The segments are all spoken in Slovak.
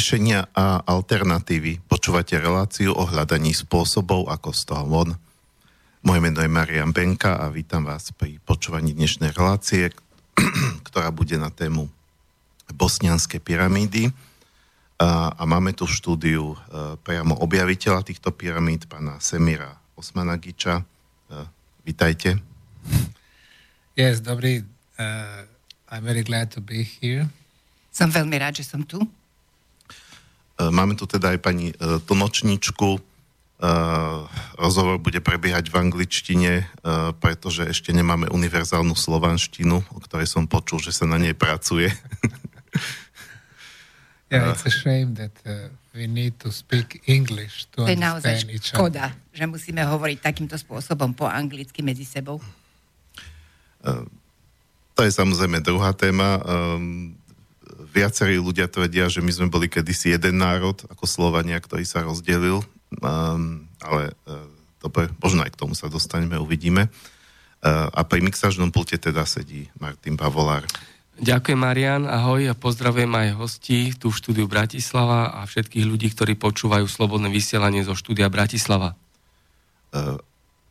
Riešenia a alternatívy. Počúvate reláciu o hľadaní spôsobov, ako z toho von. Moje meno je Marián Benka a vítam vás pri počúvaní dnešnej relácie, ktorá bude na tému bosnianske pyramídy. A máme tu v štúdiu priamo objaviteľa týchto pyramíd, pána Semira Osmanagića. Vítajte. Yes, dobrý. I'm very glad to be here. Som veľmi rád, že som tu. Máme tu teda aj pani Tunočničku. Rozhovor bude prebiehať v angličtine, pretože ešte nemáme univerzálnu slovanštinu, o ktorej som počul, že sa na nej pracuje. Yeah, it's a shame that we need to speak English to understand each other. To je naozaj škoda, že musíme hovoriť takýmto spôsobom po anglicky medzi sebou. To je samozrejme druhá téma. Viacerí ľudia tvrdia, že my sme boli kedysi jeden národ, ako Slovania, ktorý sa rozdelil, ale dobre, možno aj k tomu sa dostaneme, uvidíme. A pri mixážnom pulte teda sedí Martin Pavolár. Ďakujem, Marian, ahoj a pozdravujem aj hostí tu v štúdiu Bratislava a všetkých ľudí, ktorí počúvajú slobodné vysielanie zo štúdia Bratislava.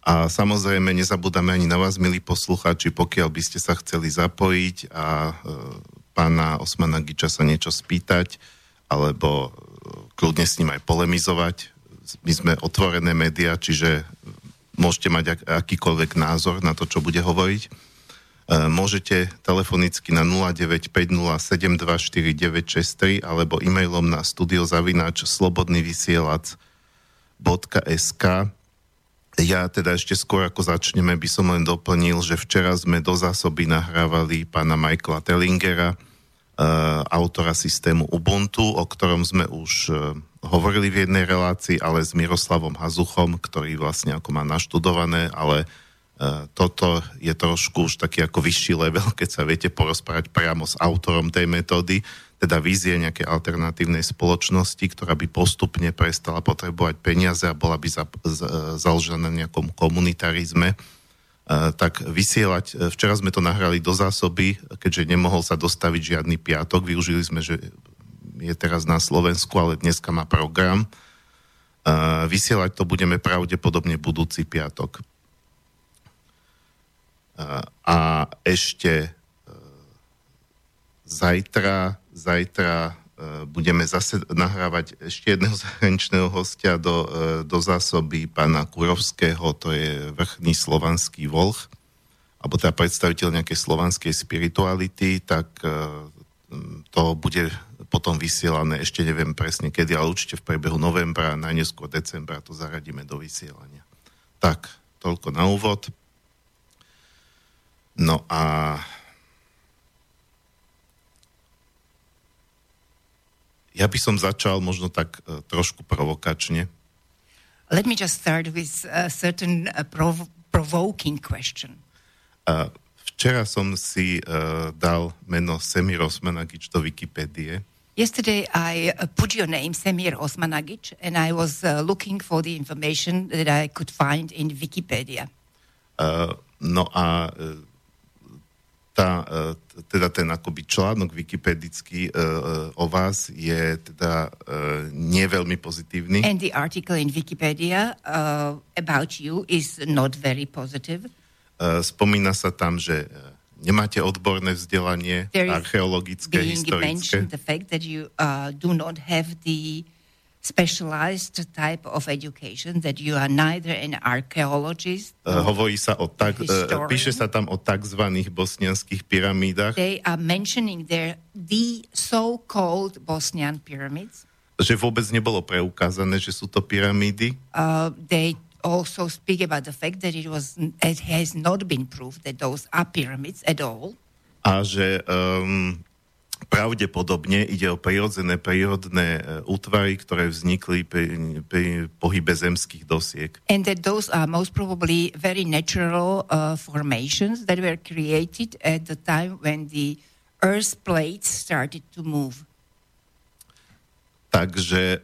A samozrejme, nezabúdame ani na vás, milí poslucháči, pokiaľ by ste sa chceli zapojiť a pána Osmanagića sa niečo spýtať, alebo kľudne s ním aj polemizovať. My sme otvorené médiá, čiže môžete mať akýkoľvek názor na to, čo bude hovoriť. Môžete telefonicky na 0950724963 alebo e-mailom na studio@slobodnyvysielac.sk. Ja teda ešte skôr, ako začneme, by som len doplnil, že včera sme do zásoby nahrávali pána Michaela Tellingera, autora systému Ubuntu, o ktorom sme už hovorili v jednej relácii, ale s Miroslavom Hazuchom, ktorý vlastne ako má naštudované, ale toto je trošku už taký ako vyšší level, keď sa viete porozprávať priamo s autorom tej metódy, teda vízie nejakej alternatívnej spoločnosti, ktorá by postupne prestala potrebovať peniaze a bola by založená na nejakom komunitarizme. Tak vysielať, včera sme to nahrali do zásoby, keďže nemohol sa dostaviť žiadny piatok, využili sme, že je teraz na Slovensku, ale dneska má program. Vysielať to budeme pravdepodobne budúci piatok. A ešte zajtra budeme zase nahrávať ešte jedného zahraničného hostia do zásoby pána Kurovského, to je vrchný slovanský volch, alebo teda predstaviteľ nejakej slovanskej spirituality, tak to bude potom vysielané, ešte neviem presne kedy, ale určite v priebehu novembra, najneskôr decembra to zaradíme do vysielania. Tak, toľko na úvod. No a ja by som začal možno tak trošku provokačne. Let me just start with a certain provoking question. Včera som si dal meno Semir Osmanagić do Wikipédie. Yesterday I put your name Semir Osmanagić and I was looking for the information that I could find in Wikipedia. No a teda ten akoby článok wikipedický o vás je teda nie veľmi pozitívny. And the article in Wikipedia about you is not very positive. Spomína sa tam, že nemáte odborné vzdelanie, archeologické, historické. The fact that you do not have the specialized type of education, that you are neither an archaeologist píše sa tam o takzvaných bosnianských pyramídach. They are mentioning there the so-called Bosnian pyramids. Že vôbec nebolo preukázané, že sú to pyramídy. They also speak about the fact that it has not been proved that those are pyramids at all. A že pravdepodobne ide o prírodné útvary, ktoré vznikli pri pohybe zemských dosiek. And that those are most probably very natural formations that were created at the time when the earth plates started to move. Takže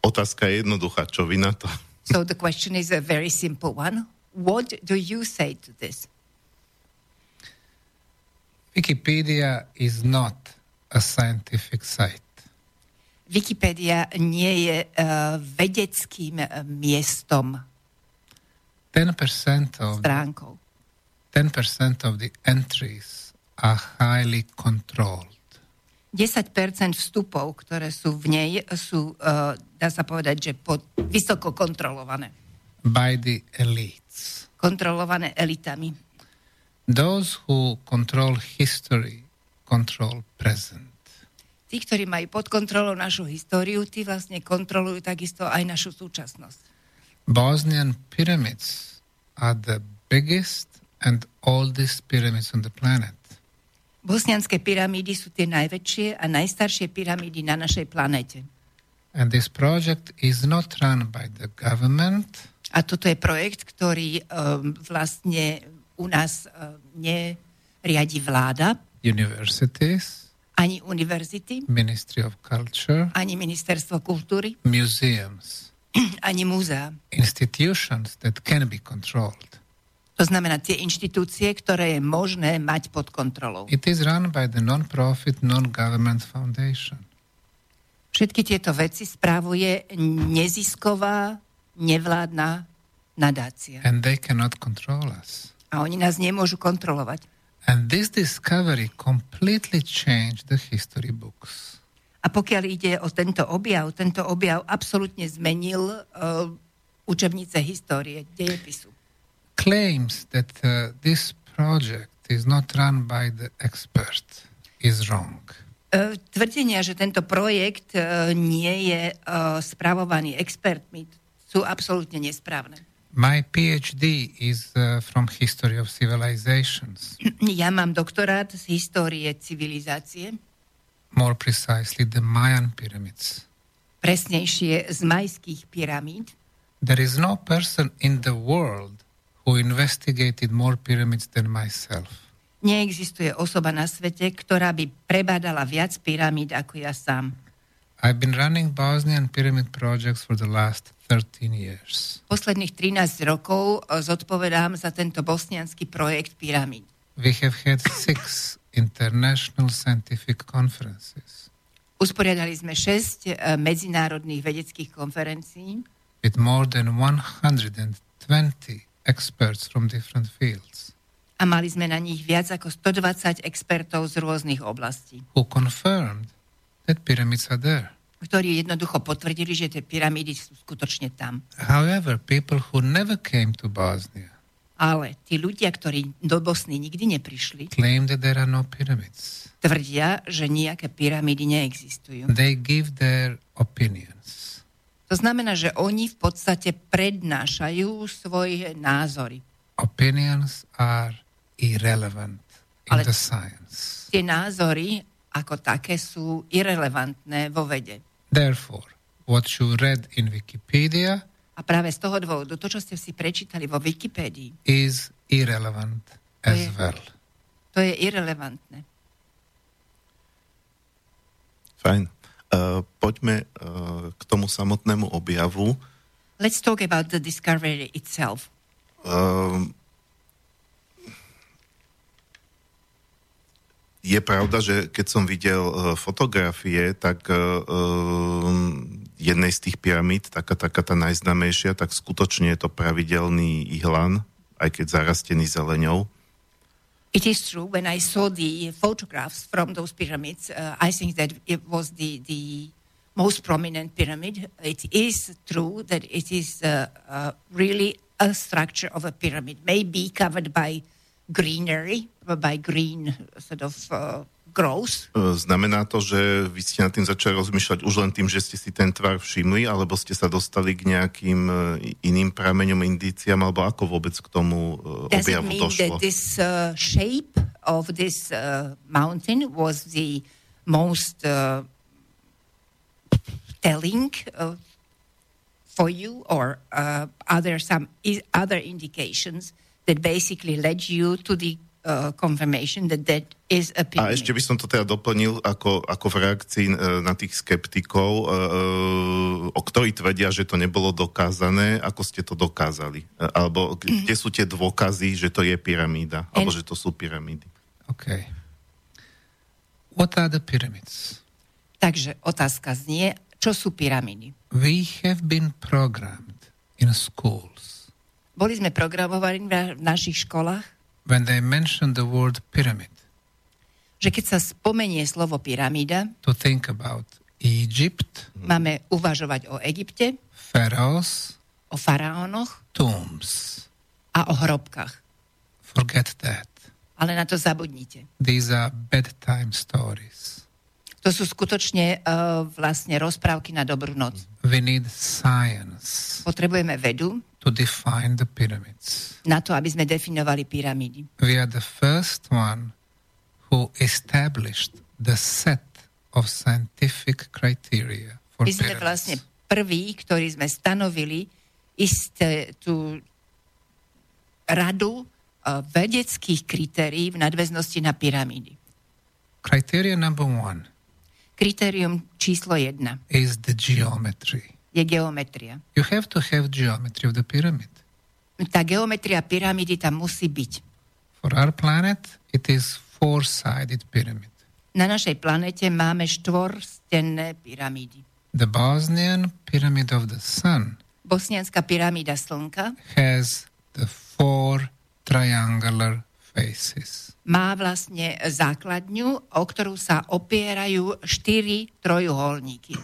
otázka je jednoduchá, čo vy na to? So the question is a very simple one. What do you say to this? Wikipedia is not a scientific site. Wikipédia nie je vedeckým miestom. 10% of the entries are highly controlled. 10% vstupov, ktoré sú v nej, sú, dá sa povedať, že vysoko kontrolované. By the elites. Kontrolované elitami. Those who control history control present. Tí, ktorí majú pod kontrolou našu históriu, tí vlastne kontrolujú takisto aj našu súčasnosť. Bosnian pyramids are the biggest and oldest pyramids on the planet. Bosnianské pyramídy sú tie najväčšie a najstaršie pyramídy na našej planéte. And this project is not run by the government. A toto je projekt, ktorý vlastne u nás neriadi vláda. Universities. Ani univerzity, Ministry of Culture, ani ministerstvo kultúry, museums, ani múzea, institutions that can be controlled. To znamená tie inštitúcie, ktoré je možné mať pod kontrolou. It is run by the non-profit, non-government foundation. Všetky tieto veci správuje nezisková, nevládna nadácia. And they cannot control us. A oni nás nemôžu kontrolovať. And this discovery completely changed the history books. A pokiaľ ide o tento objav absolútne zmenil učebnice histórie, dejepisu. Claims that this project is not run by the expert is wrong. Tvrdenia, že tento projekt nie je spravovaný expertmi, sú absolútne nesprávne. My PhD is from history of civilizations. Ja mám doktorát z histórie civilizácie. More precisely the Mayan pyramids. Presnejšie z majských pyramíd. There is no person in the world who investigated more pyramids than myself. Neexistuje osoba na svete, ktorá by prebadala viac pyramíd ako ja sám. I've been running Bosnian pyramid projects for the last 13 years. Posledných 13 rokov zodpovedám za tento bosniansky projekt pyramíd. We have had 6 international scientific conferences. Usporiadali sme 6 medzinárodných vedeckých konferencií. With more than 120 experts from different fields. A mali sme na nich viac ako 120 expertov z rôznych oblastí. Who confirmed that pyramids are there. Ktorí jednoducho potvrdili, že tie pyramídy sú skutočne tam. However, people who never came to Bosnia. Ale tí ľudia, ktorí do Bosny nikdy neprišli, claim that there are no pyramids. Tvrdia, že nejaké pyramídy neexistujú. They give their opinions. To znamená, že oni v podstate prednášajú svoje názory. Opinions are irrelevant in the science. Tie názory ako také sú irrelevantné vo vede. Therefore, what you read in Wikipedia. A práve z toho dôvodu, to, čo ste si prečítali vo Wikipédii, is irrelevant as well. To je irrelevantné. Fajn. Poďme k tomu samotnému objavu. Let's talk about the discovery itself. Je pravda, že keď som videl fotografie, tak jednej z tých pyramíd, taká tá najznámejšia, tak skutočne je to pravidelný ihlan, aj keď zarastený zeleňou. It is true, when I saw the photographs from those pyramids, I think that it was the most prominent pyramid. It is true that it is really a structure of a pyramid, maybe covered by greenery, by green sort of growth. Znamená to, že vy ste nad tým začali rozmýšľať už len tým, že ste si ten tvar všimli, alebo ste sa dostali k nejakým iným prameňom, indíciám, alebo ako vôbec k tomu objavu došlo? Does it mean that this shape of this mountain was the most telling for you, or are there some other indications that basically led you to the confirmation that that is a pyramid? A ešte by som to teda doplnil ako v reakcii na tých skeptikov, o ktorí tvrdia, že to nebolo dokázané. Ako ste to dokázali? Alebo kde sú tie dôkazy, že to je pyramída? Alebo že to sú pyramídy? OK. What are the pyramids? Takže otázka znie, čo sú pyramídy? We have been programmed in schools. Boli sme programovaní v našich školách? When they mention the word pyramid. Že keď sa spomenie slovo pyramída, to think about Egypt. Máme uvažovať o Egypte, pharaohs, o faraónoch, tombs a o hrobkách. Forget that. Ale na to zabudnite. These are bedtime stories. To sú skutočne vlastne rozprávky na dobrú noc. We need science. Potrebujeme vedu. To define the pyramids. Na to, aby sme definovali pyramídy. We are the first one who established the set of scientific criteria for pyramids. My sme vlastne prví, ktorí sme stanovili isté tú radu vedeckých kritérií v nadväznosti na pyramídy. Criteria number one. Kritérium číslo 1 is the geometry. Je geometria. You have to have geometry of the pyramid. Tá geometria pyramídy tam musí byť. For our planet it is four-sided pyramid. Na našej planete máme štvorstenné pyramídy. The Bosnian pyramid of the sun. Bosnianská pyramída slnka has the four triangular faces. Má vlastne základňu, o ktorú sa opierajú 4 trojuholníky.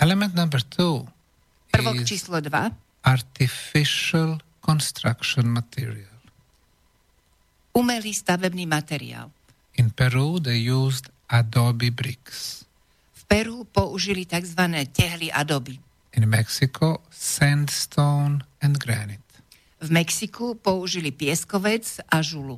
Element number 2. Prvok číslo 2. Artificial construction material. Umelý stavebný materiál. In Peru they used adobe bricks. V Peru použili takzvané tehly adoby. In Mexico sandstone and granite. V Mexiku použili pieskovec a žulu.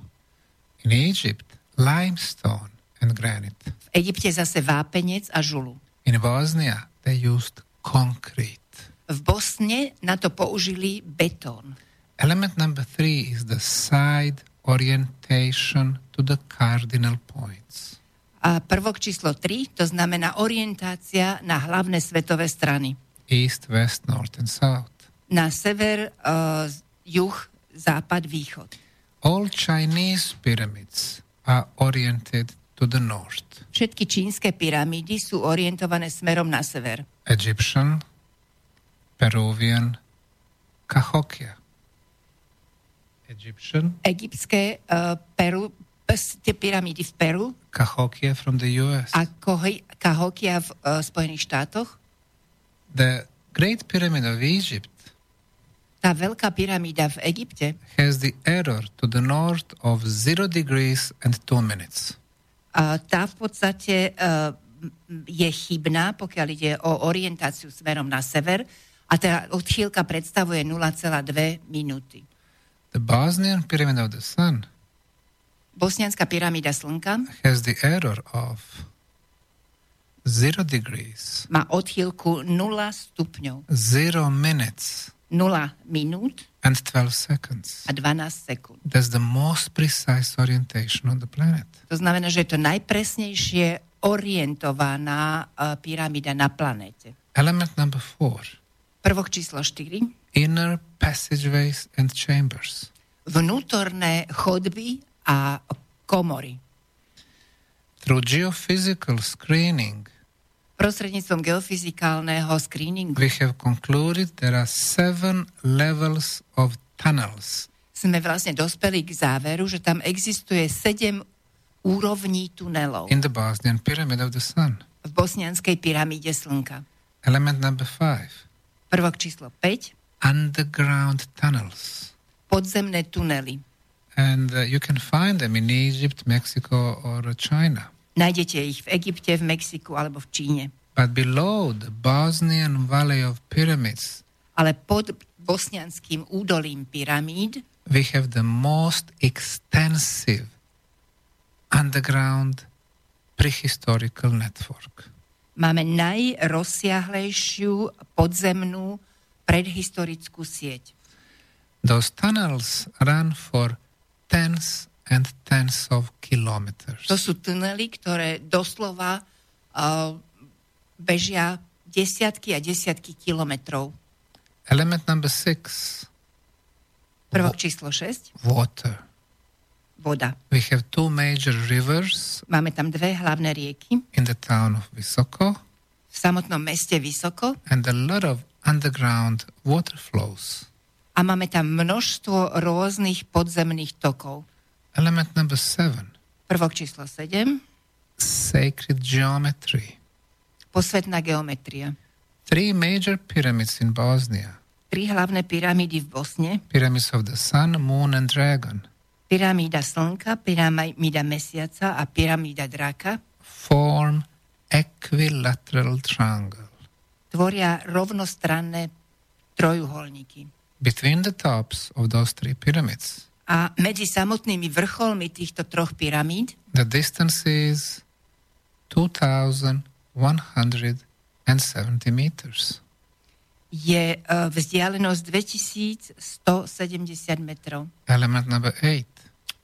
In Egypt, limestone and granite. V Egypte zase vápenec a žulu. In Bosnia, they used concrete. V Bosne na to použili betón. Element number 3 is the side orientation to the cardinal points. A prvok číslo 3, to znamená orientácia na hlavné svetové strany. East, west, north and south. Na sever, juh, západ, východ. All Chinese pyramids are oriented to the north. Všetky čínske pyramídy sú orientované smerom na sever. Egyptian, Peruvian, Cahokia. Egyptian. Egyptské tie pyramídy v Peru. Cahokia from the US. A Cahokia v Spojených štátoch. The Great Pyramid of Egypt. Tá veľká pyramída v Egypte has the error to the north of 0 degrees and 2 minutes. Tá v podstate je chybná, pokiaľ ide o orientáciu smerom na sever a tá odchýlka predstavuje 0,2 minúty. The Bosnian Pyramid of the Sun. Bosnianská pyramída slnka has the error of 0 degrees. Má odchýlku 0 stupňov. 0 minutes. 0 minút and 12 seconds. A 12 sekúnd. That's the most precise orientation on the planet. To znamená, že je to najpresnejšie orientovaná pyramída na planéte. Element number 4. Prvok číslo 4. Inner passageways and chambers. Vnútorné chodby a komory. Through geophysical screening. Prostredníctvom geofyzikálneho screeningu. We have concluded there are 7 levels of tunnels. Sme vlastne dospeli k záveru, že tam existuje 7 úrovní tunelov. In the Bosnian Pyramid of the Sun. V bosnianskej pyramíde slnka. Element number 5. Prvok číslo 5. Underground tunnels. Podzemné tunely. And you can find them in Egypt, Mexico or China. Nájdete ich v Egypte, v Mexiku alebo v Číne. But below the Bosnian Valley of Pyramids. Ale pod bosnianským údolím pyramíd we have the most extensive underground prehistorical network. Máme najrozsiahlejšiu podzemnú predhistorickú sieť. Those tunnels run for tens and tens of kilometers. To sú tunely, ktoré doslova bežia desiatky a desiatky kilometrov. Element number 6. Prvok číslo 6. Water. Voda. We have 2 major rivers. Máme tam dve hlavné rieky. In the town of Visoko. v samotnom meste Visoko. And a lot of underground water flows. A máme tam množstvo rôznych podzemných tokov. Element number 7. Prvok číslo 7. Sacred geometry. Posvetná geometria. Three major pyramids in Bosnia. Tri hlavné pyramídy v Bosne. Pyramids of the Sun, Moon and Dragon. Pyramída slnka, pyramída mesiaca a pyramída draka. Form equilateral triangle. Tvoria rovnostranné trojuholníky. Between the tops of those three pyramids. A medzi samotnými vrcholmi týchto troch pyramíd. The distance is 2,170 meters. Je vzdialenosť 2170 metrov. Element number 8.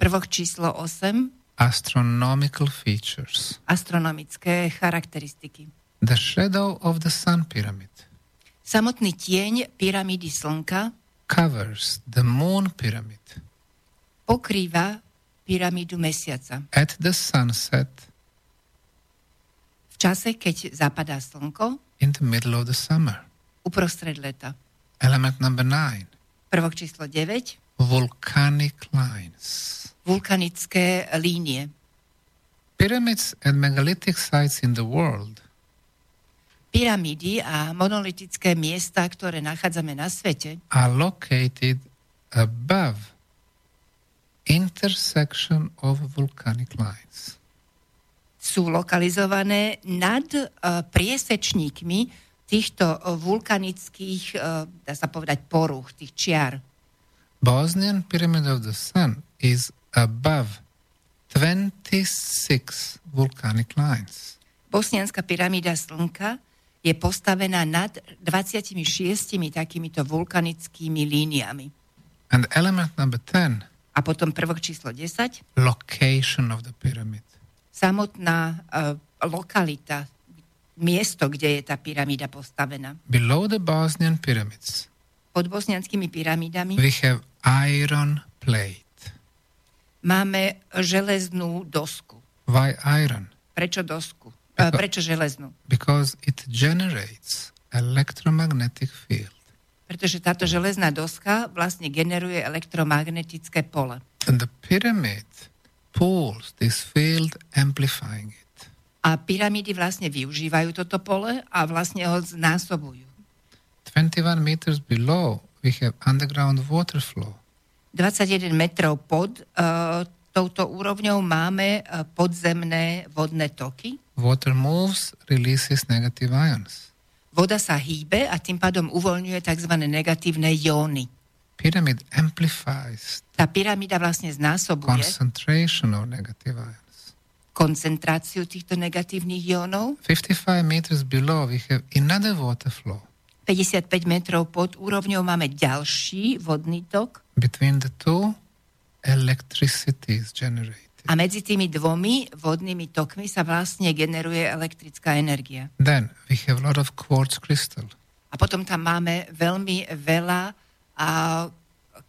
Prvok číslo 8. Astronomical features. Astronomické charakteristiky. The shadow of the sun pyramid. Samotný tieň pyramídy slnka. Covers the moon pyramid. Pokrýva pyramídu mesiaca. At the sunset. V čase, keď zapadá slnko. In the middle of the summer. Uprostred leta. Element number 9. Prvok číslo 9. Volcanic lines. Vulkanické línie. Pyramids and megalithic sites in the world. Pyramídy a monolitické miesta, ktoré nachádzame na svete, are located above intersection of volcanic lines. Sú lokalizované nad priesečníkmi týchto vulkanických, dá sa povedať, poruch, tých čiar. Bosnian Pyramid of the Sun is above 26 volcanic lines. Bosnianská pyramída slnka je postavená nad 26 takýmito vulkanickými líniami. And element number 10. A potom prvok číslo 10. Location of the pyramid. Samotná lokalita, miesto, kde je tá pyramída postavená. Below the Bosnian pyramids. Pod bosnianskými pyramidami. We have iron plate. Máme železnú dosku. Why iron? Prečo dosku? Prečo železnú? Because it generates electromagnetic field. Pretože táto železná doska vlastne generuje elektromagnetické pole. And the pyramid pulls this field, amplifying it. A pyramídy vlastne využívajú toto pole a vlastne ho znásobujú. 21 meters below we have underground water flow. 21 metrov pod touto úrovňou máme podzemné vodné toky. Water moves, releases negative ions. Voda sa hýbe a tým pádom uvoľňuje tzv. Negatívne jóny. Pyramid amplifies. Tá pyramída vlastne znásobuje concentration of negative ions. Koncentráciu týchto negatívnych jónov. 55 meters below we have another water flow. 55 metrov pod úrovňou máme ďalší vodný tok. Between the two, electricity is generated. A medzi tými dvomi vodnými tokmi sa vlastne generuje elektrická energia. Then we have a lot of quartz crystal. A potom tam máme veľmi veľa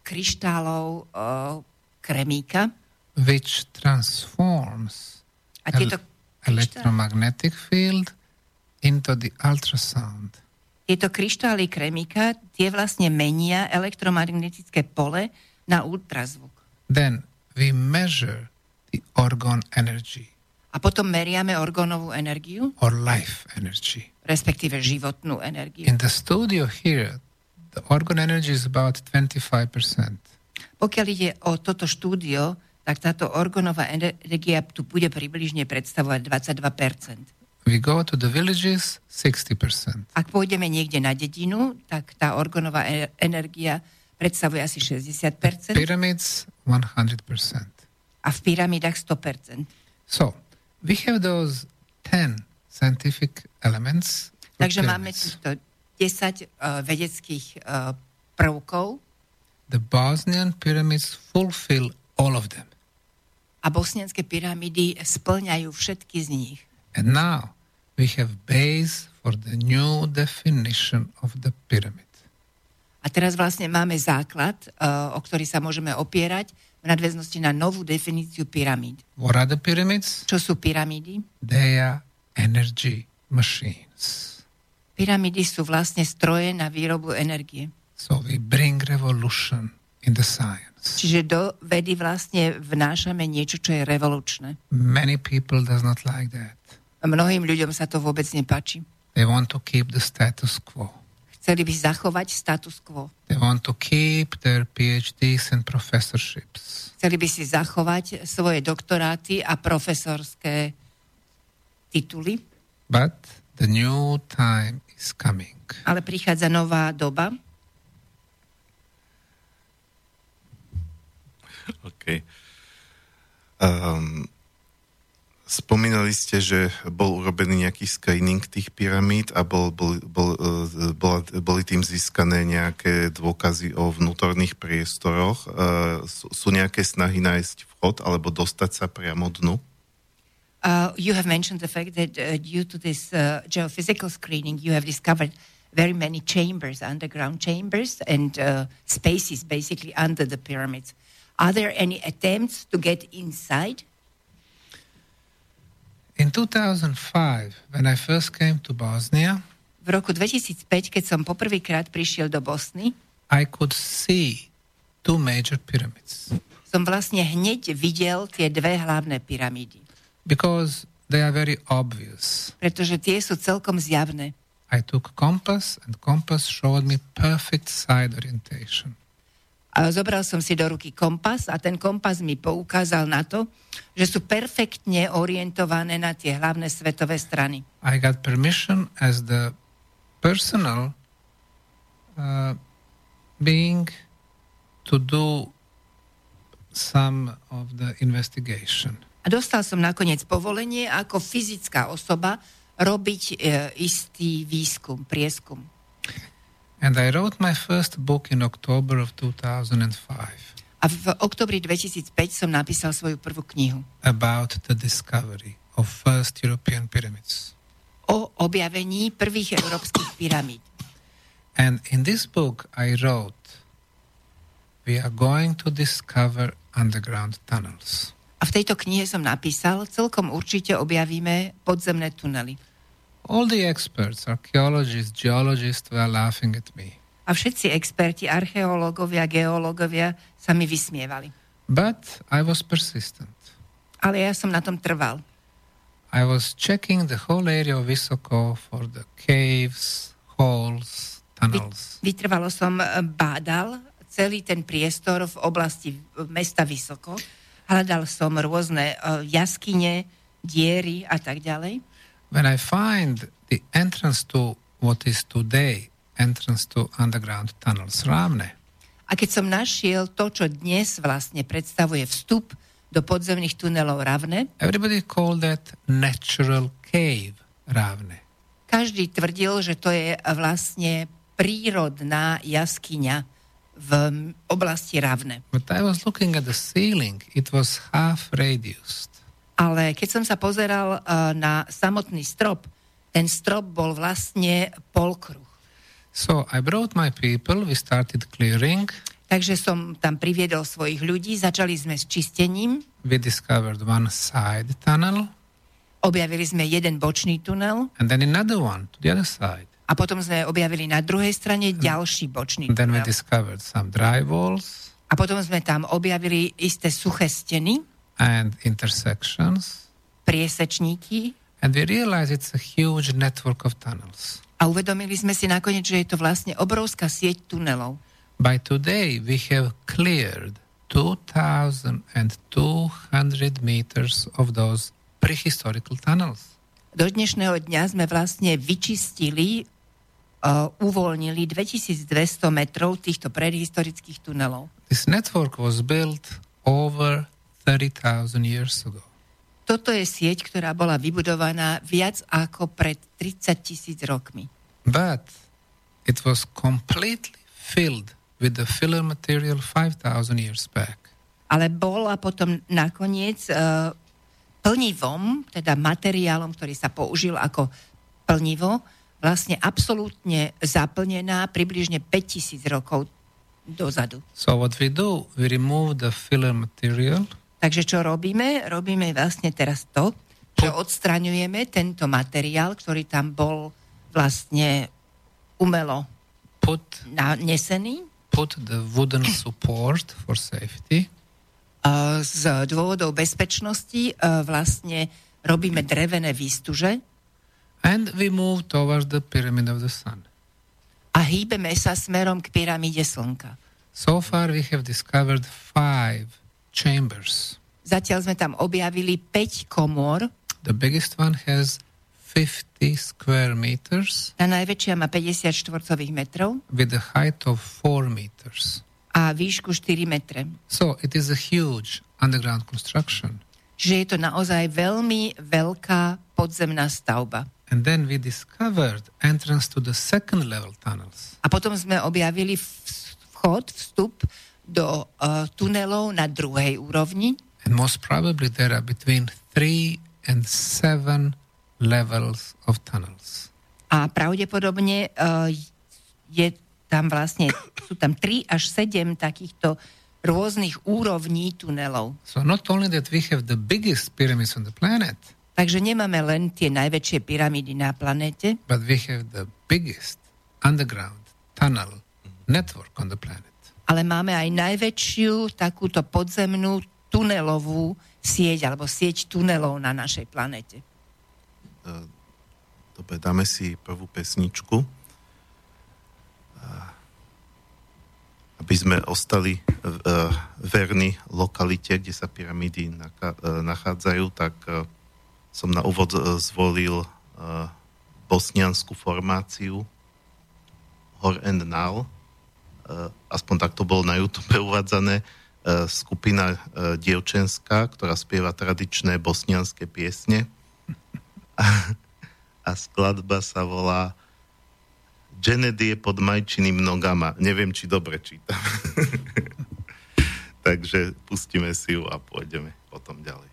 kryštálov kremíka, which transforms electromagnetic field into the ultrasound. Tieto kryštály kremika, tie vlastne menia elektromagnetické pole na ultrazvuk. Then we measure the organ energy. A potom meriame organovú energiu. Or life energy. Respektíve životnú energiu. In the studio here, the organ energy is about 25%. Pokiaľ ide o toto štúdio, tak táto organová energia tu bude približne predstavovať 22%. We go to the villages, 60%. Ak pôjdeme niekde na dedinu, tak tá organová energia predstavuje asi 60%. Pyramids, 100%. A v pyramidách 100%. So, we have those 10 scientific elements. Takže máme týchto 10 vedeckých prvkov. The Bosnian pyramids fulfill all of them. A bosnianské pyramídy splňajú všetky z nich. And now we have base for the new definition of the pyramid. A teraz vlastne máme základ, o ktorý sa môžeme opierať v nadväznosti na novú definíciu pyramíd. What are the pyramids? Čo sú pyramídy? They are energy machines. Pyramidy sú vlastne stroje na výrobu energie. So we bring revolution in the science. Čiže do vedy vlastne vnášame niečo, čo je revolučné. Many people does not like that. A mnohým ľuďom sa to vôbec nepáči. They want to keep the status quo. Chceli by zachovať status quo. They want to keep their PhDs and professorships. Chceli by si zachovať svoje doktoráty a profesorské tituly. But the new time is coming. Ale prichádza nová doba. OK. Spomínali ste, že bol urobený nejaký scanning tých pyramíd a boli tým získané nejaké dôkazy o vnútorných priestoroch. Sú nejaké snahy nájsť vchod alebo dostať sa priamo dnu? You have mentioned the fact that due to this geophysical screening you have discovered very many chambers, underground chambers and spaces basically under the pyramids. Are there any attempts to get inside? In 2005, when I first came to Bosnia, v roku 2005, keď som poprvýkrát prišiel do Bosny, I could see two major pyramids. Som vlastne hneď videl tie dve hlavné pyramídy. Because they are very obvious. Pretože tie sú celkom zjavné. I took compass and compass showed me perfect side orientation. A zobral som si do ruky kompas a ten kompas mi poukázal na to, že sú perfektne orientované na tie hlavné svetové strany. I got permission as the personal being to do some of the investigation. A dostal som nakoniec povolenie ako fyzická osoba robiť istý výskum, prieskum. And I wrote my first book in October of 2005. A v oktobri 2005 som napísal svoju prvú knihu. About the discovery of first European pyramids. O objavení prvých európskych pyramíd. And in this book I wrote, we are going to discover underground tunnels. A v tejto knihe som napísal, celkom určite objavíme podzemné tunely. All the experts, archaeologists, geologists were laughing at me. A všetci experti, archeológovia, geológovia sa mi vysmievali. But I was persistent. Ale ja som na tom trval. I was checking the whole area of Visoko for the caves, holes, tunnels. Vytrvalo som, bádal celý ten priestor v oblasti mesta Visoko. Hľadal som rôzne jaskyne, diery a tak ďalej. When I find the entrance to what is today, entrance to underground tunnels, Ravne. A keď som našiel to, čo dnes vlastne predstavuje vstup do podzemných tunelov Ravne. Everybody called that natural cave, Ravne. Každý tvrdil, že to je vlastne prírodná jaskyňa v oblasti Ravne. But I was looking at the ceiling, it was half radius. Ale keď som sa pozeral na samotný strop, ten strop bol vlastne polkruh. So I brought my people, we started clearing. Takže som tam priviedol svojich ľudí, začali sme s čistením. We discovered one side tunnel. Objavili sme jeden bočný tunel. And then another one to the other side. A potom sme objavili na druhej strane ďalší bočný tunel. Then we discovered some dry walls. A potom sme tam objavili isté suché steny. And intersections. Priesečníky. And we realize it's a huge network of tunnels. A uvedomili sme si nakoniec, že je to vlastne obrovská sieť tunelov. By today we have cleared 2,200 meters of those prehistoric tunnels. Do dnešného dňa sme vlastne vyčistili, uvoľnili 2200 metrov týchto prehistorických tunelov. This network was built over 30,000 years ago. Toto je sieť, ktorá bola vybudovaná viac ako pred 30,000 rokmi. But it was completely filled with the filler material 5,000 years back. Ale bola potom nakoniec plnivom, teda materiálom, ktorý sa použil ako plnivo, vlastne absolútne zaplnená približne 5,000 rokov dozadu. So what we do, we remove the filler material. Takže čo robíme? Robíme vlastne teraz to, že odstraňujeme tento materiál, ktorý tam bol vlastne umelo nanesený. Put the wooden support for safety. Z dôvodov bezpečnosti vlastne robíme drevené výstuže. And we move towards the pyramid of the sun. A hýbeme sa smerom k pyramíde slnka. So far we have discovered 5 chambers. Zatiaľ sme tam objavili 5 komôr. The biggest one has 50 square meters. Tá najväčšia má 50 štvorcových metrov. With a height of 4 meters. A výšku 4 metre. So it is a huge underground construction. Že je to naozaj veľmi veľká podzemná stavba. And then we discovered entrance to the second level tunnels. A potom sme objavili vstup do tunelov na druhej úrovni. And most probably there are between 3 and 7 levels of tunnels. A pravdepodobne je tam vlastne, sú tam 3 až 7 takýchto rôznych úrovní tunelov. So not only that we have the biggest pyramids on the planet. Takže nemáme len tie najväčšie pyramidy na planéte. But we have the biggest underground tunnel network on the planet. Ale máme aj najväčšiu takúto podzemnú tunelovú sieť, alebo sieť tunelov na našej planéte. Dobre, dáme si prvú pesničku, aby sme ostali verní lokalite, kde sa pyramídy nachádzajú, tak som na úvod zvolil bosniansku formáciu Hor and Nal, aspoň tak to bolo na YouTube uvádzané, skupina dievčenská, ktorá spieva tradičné bosnianske piesne a skladba sa volá Dženedie pod majčiným nogama. Neviem, či dobre čítam. Takže pustíme si ju a pôjdeme potom ďalej.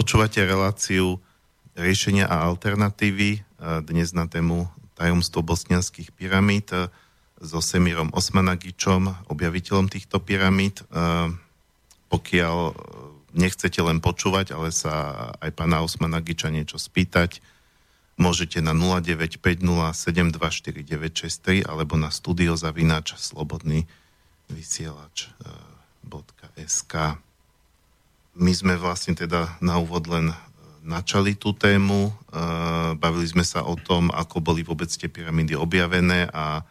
Počúvate reláciu Riešenia a alternatívy dnes na tému tajomstvo bosnianských pyramíd so Semírom Osmanagičom, objaviteľom týchto pyramíd. Pokiaľ nechcete len počúvať, ale sa aj pána Osmanagiča niečo spýtať, môžete na 0950724963 alebo na studio@slobodnyvysielac.sk. My sme vlastne teda na úvod len načali tú tému, bavili sme sa o tom, ako boli vôbec tie pyramídy objavené a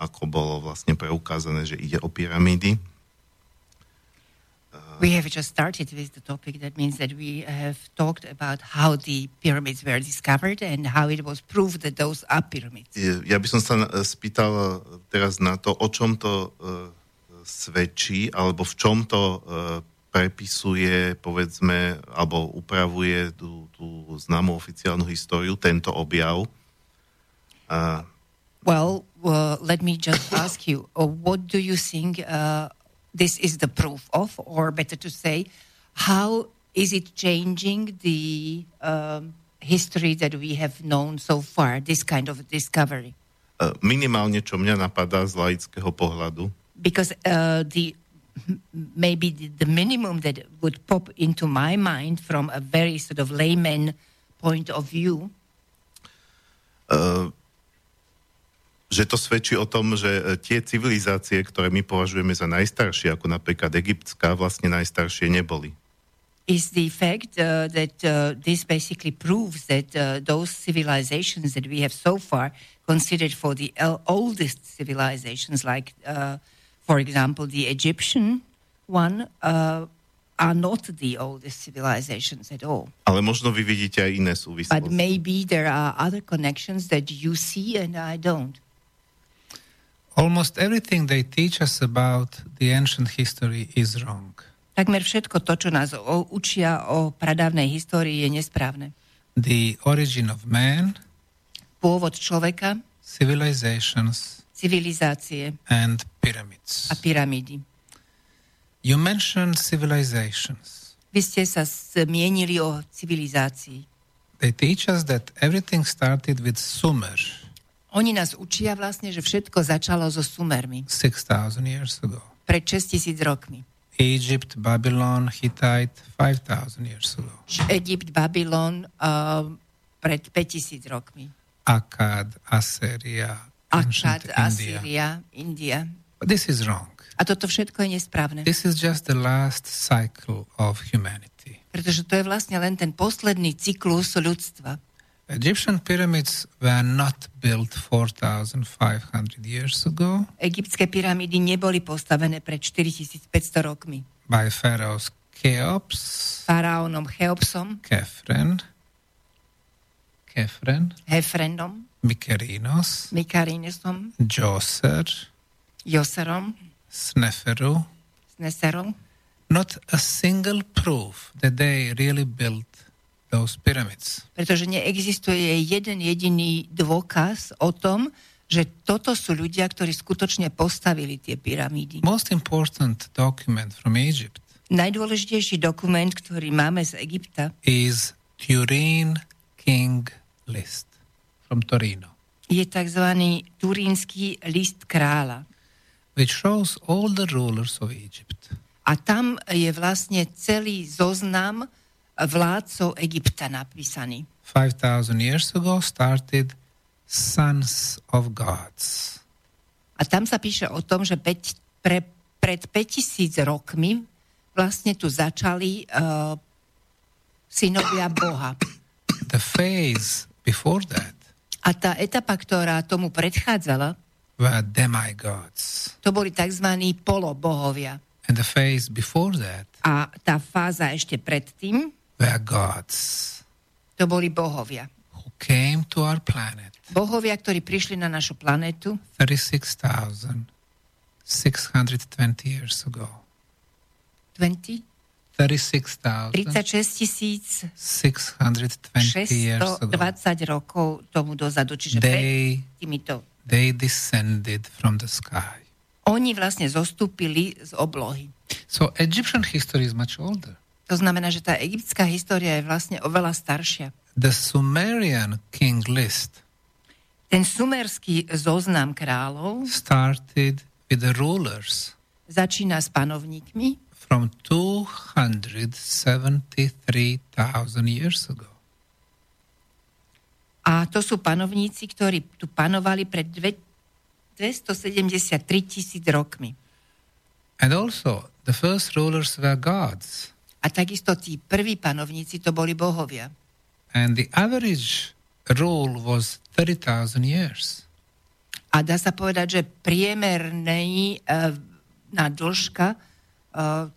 ako bolo vlastne preukázané, že ide o pyramídy. We have just started with the topic. That means that we have talked about how the pyramids were discovered and how it was proved that those are pyramids. Ja by som sa spýtal teraz na to, o čom to svedčí, alebo v čom to prepisuje, povedzme, alebo upravuje tú známú oficiálnu históriu, tento objav. Well, let me just ask you, what do you think this is the proof of, or better to say, how is it changing the history that we have known so far, this kind of discovery? Minimálne, čo mňa napadá z laického pohľadu. Because maybe the minimum that would pop into my mind from a very sort of layman point of view. Že to svedčí o tom, že tie civilizácie, ktoré my považujeme za najstaršie, ako napríklad egyptská, vlastne najstaršie neboli. Is the fact that this basically proves that those civilizations that we have so far considered for the oldest civilizations like for example, the Egyptian one are not the oldest civilizations at all. Ale možno vy vidíte aj iné súvislosti. But maybe there are other connections that you see and I don't. Almost everything they teach us about the ancient history is wrong. Takmer všetko to, čo nás učia o pradávnej histórii, je nesprávne. The origin of man, pôvod človeka, civilizations, civilizácie and pyramids. A pyramídy. You mentioned civilizations. Vy ste sa zmienili o civilizácii. They teach us that everything started with Sumer. Oni nás učia vlastne, že všetko začalo so Sumermi. 6,000 years ago. Pred 6,000 rokmi. Egypt, Babylon, Hittite, 5,000 years ago. Egypt, Babylon pred 5,000 rokmi. Akkad, Aséria, Akkad, Assyria, India. But this is wrong. A toto všetko je nesprávne. This is just the last cycle of humanity. Pretože to je vlastne len ten posledný cyklus ľudstva. Egyptian pyramids were not built 4,500 years ago. Egyptské pyramídy neboli postavené pred 4500 rokmi. By pharaohs Cheops, faraónom Cheopsom, Hefrenom, Mikarinosom, Joserom, Sneferu. Not a single proof that they really built those pyramids. Pretože neexistuje jeden jediný dôkaz o tom, že toto sú ľudia, ktorí skutočne postavili tie pyramídy. Most important document from Egypt. Najdôležitejší dokument, ktorý máme z Egypta, is Turin King list from Torino. Je takzvaný turínsky list kráľa, which shows all the rulers of Egypt. A tam je vlastne celý zoznam vládcov Egypta napísaný. 5,000 years ago started sons of gods. A tam sa píše o tom, že pred 5,000 rokmi vlastne tu začali synovia Boha. The phase before that. A tá etapa, ktorá tomu predchádzala, were demigods. To boli takzvaní polobohovia. And the phase before that. A tá fáza ešte predtým, were gods. To boli bohovia. Who came to our planet. Bohovia, ktorí prišli na našu planetu 36,620 years ago. 36,620 rokov tomu dozadu, čiže they descended from the sky. Oni vlastne zostúpili z oblohy. So Egyptian history is much older. To znamená, že tá egyptská história je vlastne oveľa staršia. The Sumerian king list. Ten sumerský zoznam kráľov started with the rulers. Začína s panovníkmi from 273,000 years ago. A to sú panovníci, ktorí tu panovali pred 273,000 rokmi. And also, the first rulers were gods. A takisto tí prví panovníci to boli bohovia. And the average rule was 30,000 years. A dá sa povedať, že priemerný na dĺžka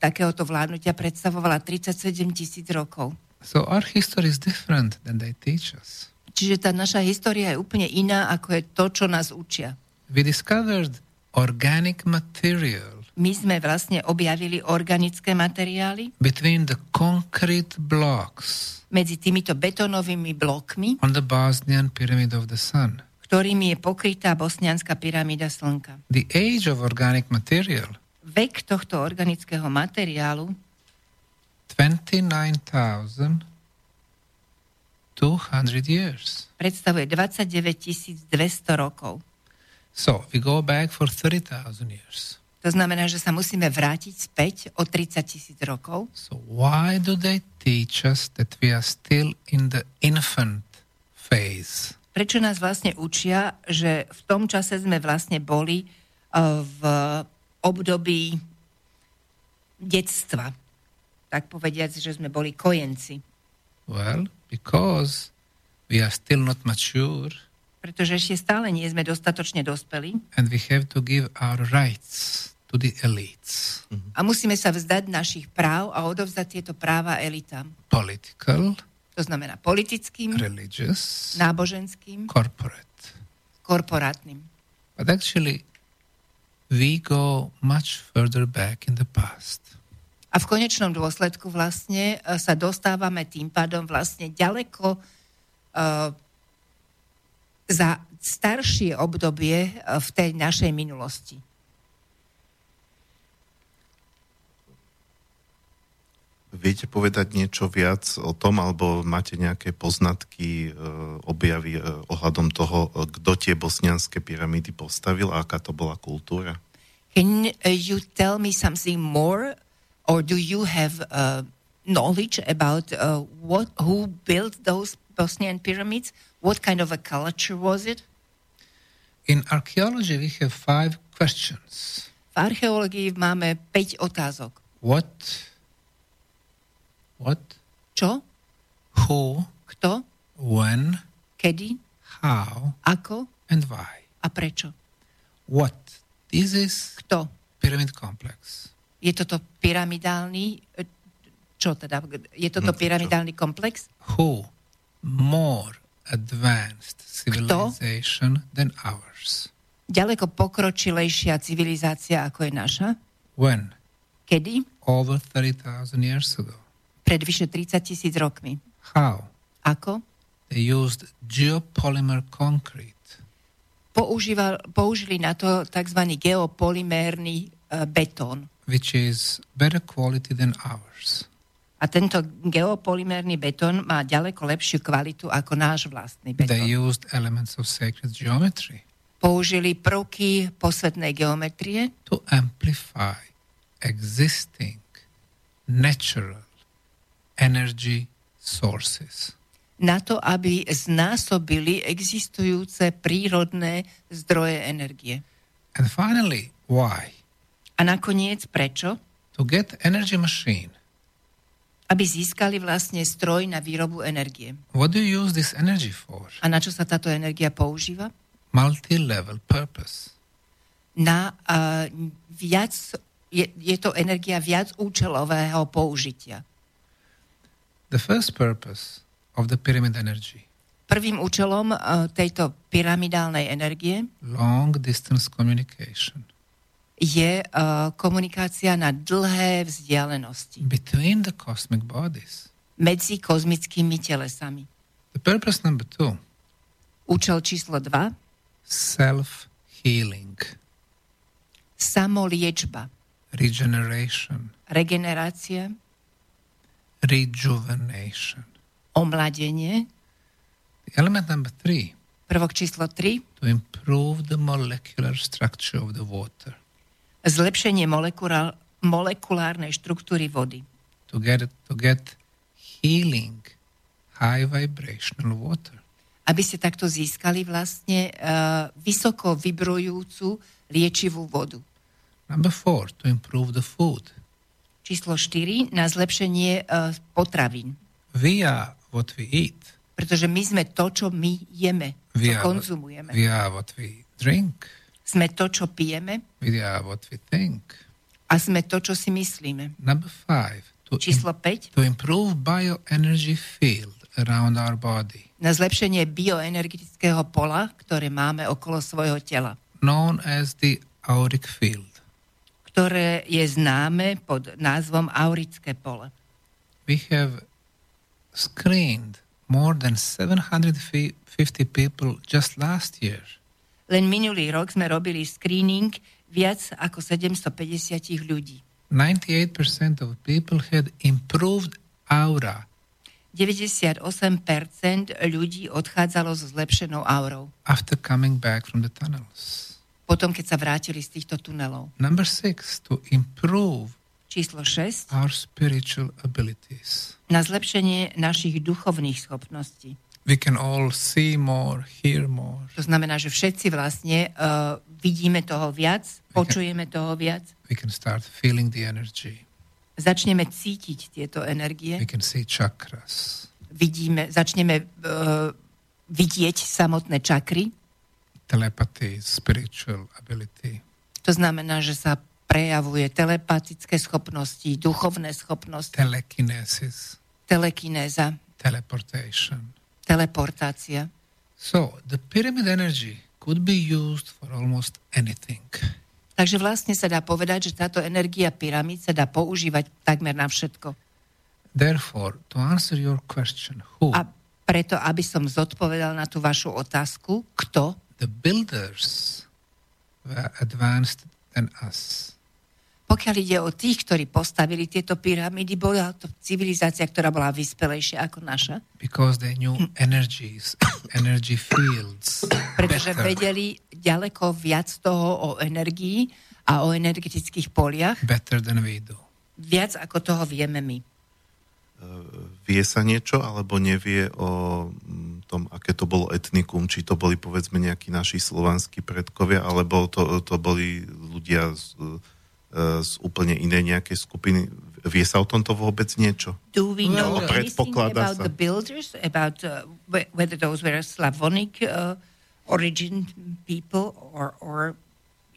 takéhoto vládnutia predstavovala 37,000 rokov. So our history is different than they teach us. Čiže tá naša história je úplne iná, ako je to, čo nás učia. We discovered organic material. My sme vlastne objavili organické materiály between the concrete blocks. Medzi týmito betónovými blokmi on the Bosnian pyramid of the sun. Ktorými je pokrytá bosnianská pyramída slnka. The age of organic material. Vek tohto organického materiálu 29,200 years. Predstavuje 29,200 rokov. So, we go back for 30,000 years. To znamená, že sa musíme vrátiť späť o 30,000 rokov. So, why do they teach us that we are still in the infant phase? Prečo nás vlastne učia, že v tom čase sme vlastne boli v období detstva? Tak povediac, že sme boli kojenci. Well, because we are still not mature. Pretože ešte stále nie sme dostatočne dospelí. And we have to give our rights to the elites. Mm-hmm. A musíme sa vzdať našich práv a odovzdať tieto práva elitám. Political. To znamená politickým. Religious. Náboženským. Corporate. Korporátnym. But actually, we go much further back in the past. A v konečnom dôsledku vlastne sa dostávame tým pádom vlastne ďaleko za staršie obdobie v tej našej minulosti. Viete povedať niečo viac o tom, alebo máte nejaké poznatky, objavy ohľadom toho, kto tie bosnianské pyramídy postavil a aká to bola kultúra? Can you tell me something more? Or do you have knowledge about who built those Bosnian pyramids? What kind of a culture was it? In archaeology, we have 5 questions. V archeológii máme 5 otázok. What? Čo? Who? Kto? When? Kedy? How? Ako? And why? A prečo? What? This is kto? Pyramid complex. Je toto pyramidálny, čo teda? Je toto pyramidálny komplex? Who more advanced civilization than ours? Ďaleko pokročilejšia civilizácia, ako je naša? When? Kedy? Over 30,000 years ago. Pred vyše 30,000 rokmi. How? Ako? They used geopolymer concrete. Použili na to tzv. Geopolymérny betón. Which is better quality than ours. A tento geopolymérny betón má ďaleko lepšiu kvalitu ako náš vlastný betón. They used elements of sacred geometry. Použili prvky posvetnej geometrie to amplify existing natural energy sources. Na to, aby znásobili existujúce prírodné zdroje energie. And finally, why? A nakoniec prečo? To get energy machine. Aby získali vlastne stroj na výrobu energie. What do you use this energy for? A na čo sa táto energia používa? Multi-level purpose. Na viac je to energia viac účelového použitia. The first purpose of the pyramid energy. Prvým účelom tejto pyramidálnej energie long distance communication. Je komunikácia na dlhé vzdialenosti. Between the cosmic bodies. Medzi kozmickými telesami. The purpose number 2. Účel číslo 2. Self-healing. Samoliečba. Regeneration. Regenerácia. Rejuvenation. Omladenie. Element number 3. Prvok číslo 3. To improve the molecular structure of the water. Zlepšenie molekulárnej štruktúry vody. To get healing high vibrational water. Aby ste takto získali vlastne vysoko vibrujúcu liečivú vodu. Number 4, to improve the food. Číslo 4, na zlepšenie potravín. We are what we eat. Pretože my sme to, čo my jeme, čo konzumujeme. We are what we drink. Sme to, čo pijeme. We are what we think. A sme to, čo si myslíme. Number 5, číslo 5. To improve bioenergy field around our body. Na zlepšenie bioenergetického pola, ktoré máme okolo svojho tela. Known as the auric field. Ktoré je známe pod názvom aurické pole. We have screened more than 750 people just last year. Len minulý rok sme robili screening viac ako 750 ľudí. 98% of people had improved aura. 98% ľudí odchádzalo so zlepšenou aurou. After coming back from the tunnels. Potom, keď sa vrátili z týchto tunelov. Number 6, to improve. Číslo 6. Our spiritual abilities. Na zlepšenie našich duchovných schopností. We can all see more, hear more. To znamená, že všetci vlastne vidíme toho viac, počujeme toho viac. We can start feeling the energy. Začneme cítiť tieto energie. We can see chakras. Začneme vidieť samotné čakry. Telepathy, spiritual ability. To znamená, že sa prejavuje telepatické schopnosti, duchovné schopnosti. Telekinesis. Telekinéza. Teleportation. Teleportácia. So, the pyramid energy could be used for almost anything. Takže vlastne sa dá povedať, že táto energia pyramid sa dá používať takmer na všetko. Therefore, to answer your question, who? A preto, aby som zodpovedal na tú vašu otázku, kto? The builders were advanced than us. Pokiaľ ide o tých, ktorí postavili tieto pyramidy, bola to civilizácia, ktorá bola vyspelejšia ako naša. Because they knew energies, energy fields. Pretože vedeli ďaleko viac toho o energii a o energetických poliach. Better than we do. Viac ako toho vieme my. Vie sa niečo, alebo nevie o tom, aké to bolo etnikum? Či to boli, povedzme, nejakí naši slovanskí predkovia, alebo to boli ľudia z úplne inej nejakej skupiny? Vie sa o tomto vôbec niečo? Do we know anything about the builders? About whether those were Slavonic origin people or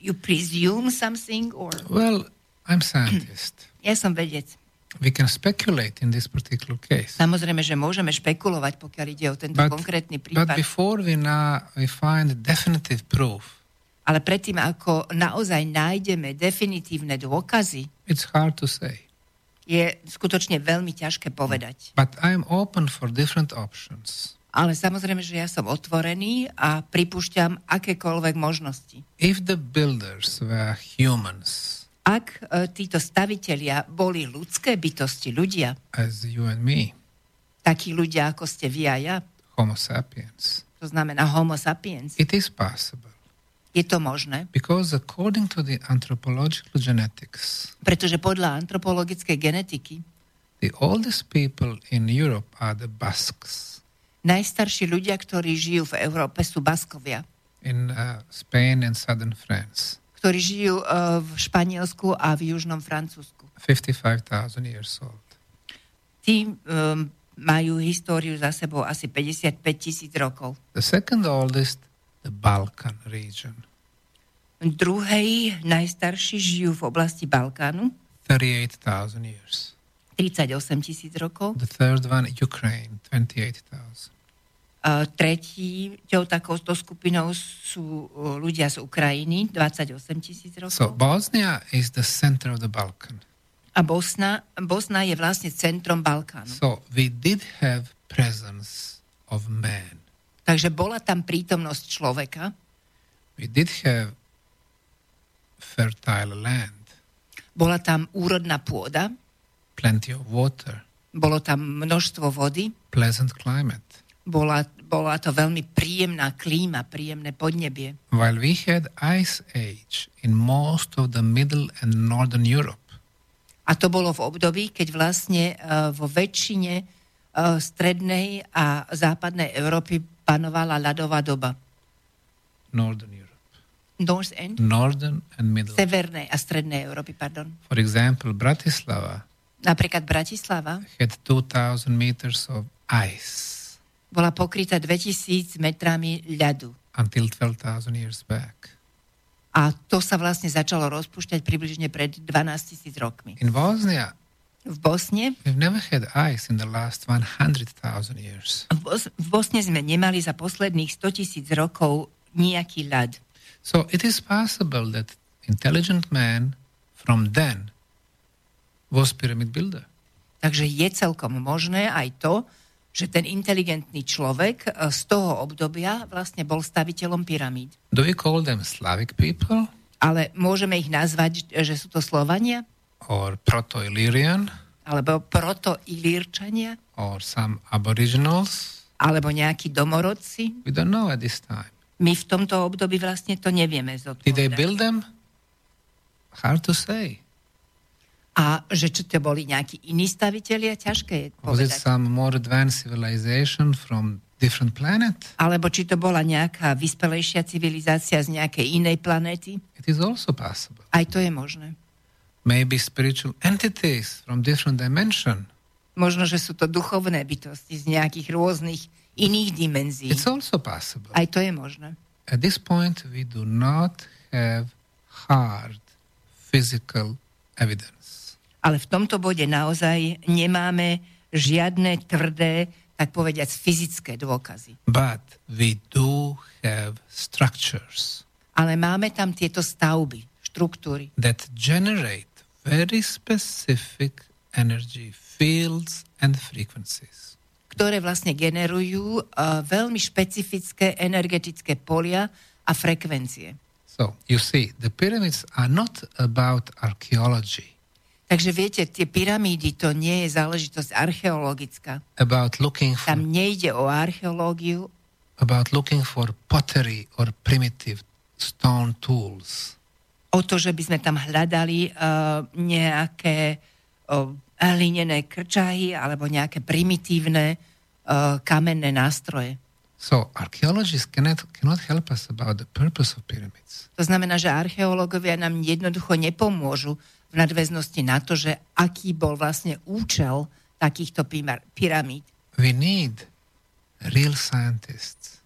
you presume something or... Well, I'm scientist. Ja som vedec. We can speculate in this particular case. Samozrejme, že môžeme špekulovať, pokiaľ ide o tento konkrétny prípad. But before we find definitive proof. Ale predtým, ako naozaj nájdeme definitívne dôkazy. It's hard to say. Je skutočne veľmi ťažké povedať. But I'm open for different options. Ale samozrejme, že ja som otvorený a pripúšťam akékoľvek možnosti. If the builders were humans. Ak títo stavitelia boli ľudské bytosti, ľudia. As you and me. Takí ľudia, ako ste vy a ja. Homo sapiens. To znamená homo sapiens. It is possible. Je to možné? Because according to the anthropological genetics. Pretože podľa antropologickej genetiky. The oldest people in Europe are the Basques. Najstarší ľudia, ktorí žijú v Európe, sú Baskovia. In Spain and southern France. Ktorí žijú v Španielsku a v južnom Francúzsku. 55,000 years old. Tí majú históriu za sebou asi 55,000 rokov. The second oldest, the Balkan region. Druhej najstarší žijú v oblasti Balkánu. 38,000 years. 38,000 rokov. The third one, Ukraine, 28,000. Tretíou takouto skupinou sú ľudia z Ukrajiny, 28,000 rokov. So Bosnia is the center of the Balkan. A Bosna je vlastne centrom Balkánu. So we did have presence of man. Takže bola tam prítomnosť človeka. We did have fertile land. Bola tam úrodná pôda. Plenty of water. Bolo tam množstvo vody. Pleasant climate. Bola to veľmi príjemná klíma, príjemné podnebie. While we had ice age in most of the middle and northern Europe. A to bolo v období, keď vlastne vo väčšine strednej a západnej Európy panovala ľadová doba. Northern Europe. Northern and middle. Severnej a strednej Európy, pardon. For example, Bratislava. Napríklad Bratislava had 2000 meters of ice. Bola pokrytá 2000 metrami ľadu. Until 12,000 years back. A to sa vlastne začalo rozpúšťať približne pred 12,000 rokmi. In Bosnia. V Bosne. We've never had ice in the last 100,000 years. V Bosne sme nemali za posledných 100,000 rokov nejaký ľad. So it is possible that intelligent man from then was pyramid builder. Takže je celkom možné aj to, že ten inteligentný človek z toho obdobia vlastne bol staviteľom pyramíd. Do we call them Slavic people? Ale môžeme ich nazvať, že sú to Slovania? Or proto-Illyrian? Alebo proto-Ilírčania? Or some aboriginals? Alebo nejakí domorodci? We don't know at this time. My v tomto období vlastne to nevieme zodpovedať. Did they build them? Hard to say. A že či to boli nejakí iní stavitelia, ťažké je povedať. Was it some more advanced civilization from different planet? Alebo či to bola nejaká vyspelejšia civilizácia z nejakej inej planéty? It is also possible. Aj to je možné. Maybe spiritual entities from different dimension. Možno, že sú to duchovné bytosti z nejakých rôznych iných dimenzií. It's also possible. Aj to je možné. At this point we do not have hard physical evidence. Ale v tomto bode naozaj nemáme žiadne tvrdé, tak povediac, fyzické dôkazy. But we do have structures. Ale máme tam tieto stavby, štruktúry. That generate very specific energy fields and frequencies. Ktoré vlastne generujú veľmi špecifické energetické polia a frekvencie. So, you see, the pyramids are not about archaeology. Takže viete, tie pyramídy to nie je záležitosť archeologická. About looking for, tam nejde o archeológiu. About looking for pottery or primitive stone tools. O to, že by sme tam hľadali nejaké hlinené krčahy alebo nejaké primitívne kamenné nástroje. So archaeologists cannot help us about the purpose of pyramids. To znamená, že archeológovia nám jednoducho nepomôžu v nadväznosti na to, že aký bol vlastne účel takýchto pyramíd. We need real scientists.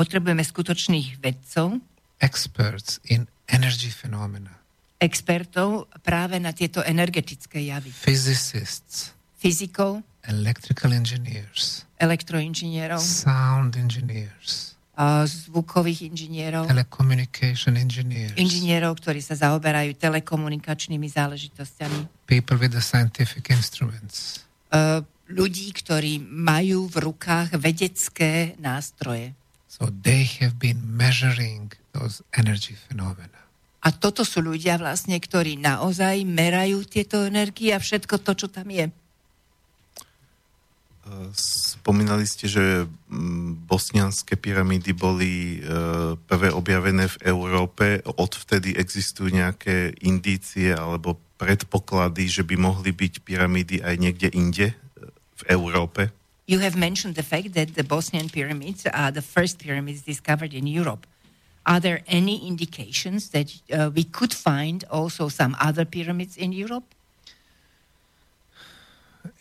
Potrebujeme skutočných vedcov. Experts in energy phenomena. Expertov práve na tieto energetické javy. Physicists. Fyzikov. Electrical engineers. Elektroinžinierov. Sound engineers. Zvukových inžinierov. Telecommunication engineers. Inžinierov, ktorí sa zaoberajú telekomunikačnými záležitosťami. People with the scientific instruments. Ľudí, ktorí majú v rukách vedecké nástroje. So they have been measuring those energy phenomena. A toto sú ľudia vlastne, ktorí naozaj merajú tieto energie a všetko to, čo tam je. Spomínali ste, že bosnianské pyramídy boli prvé objavené v Európe. Odvtedy existujú nejaké indície alebo predpoklady, že by mohli byť pyramídy aj niekde inde v Európe? You have mentioned the fact that the Bosnian pyramids are the first pyramids discovered in Europe. Are there any indications that we could find also some other pyramids in Europe?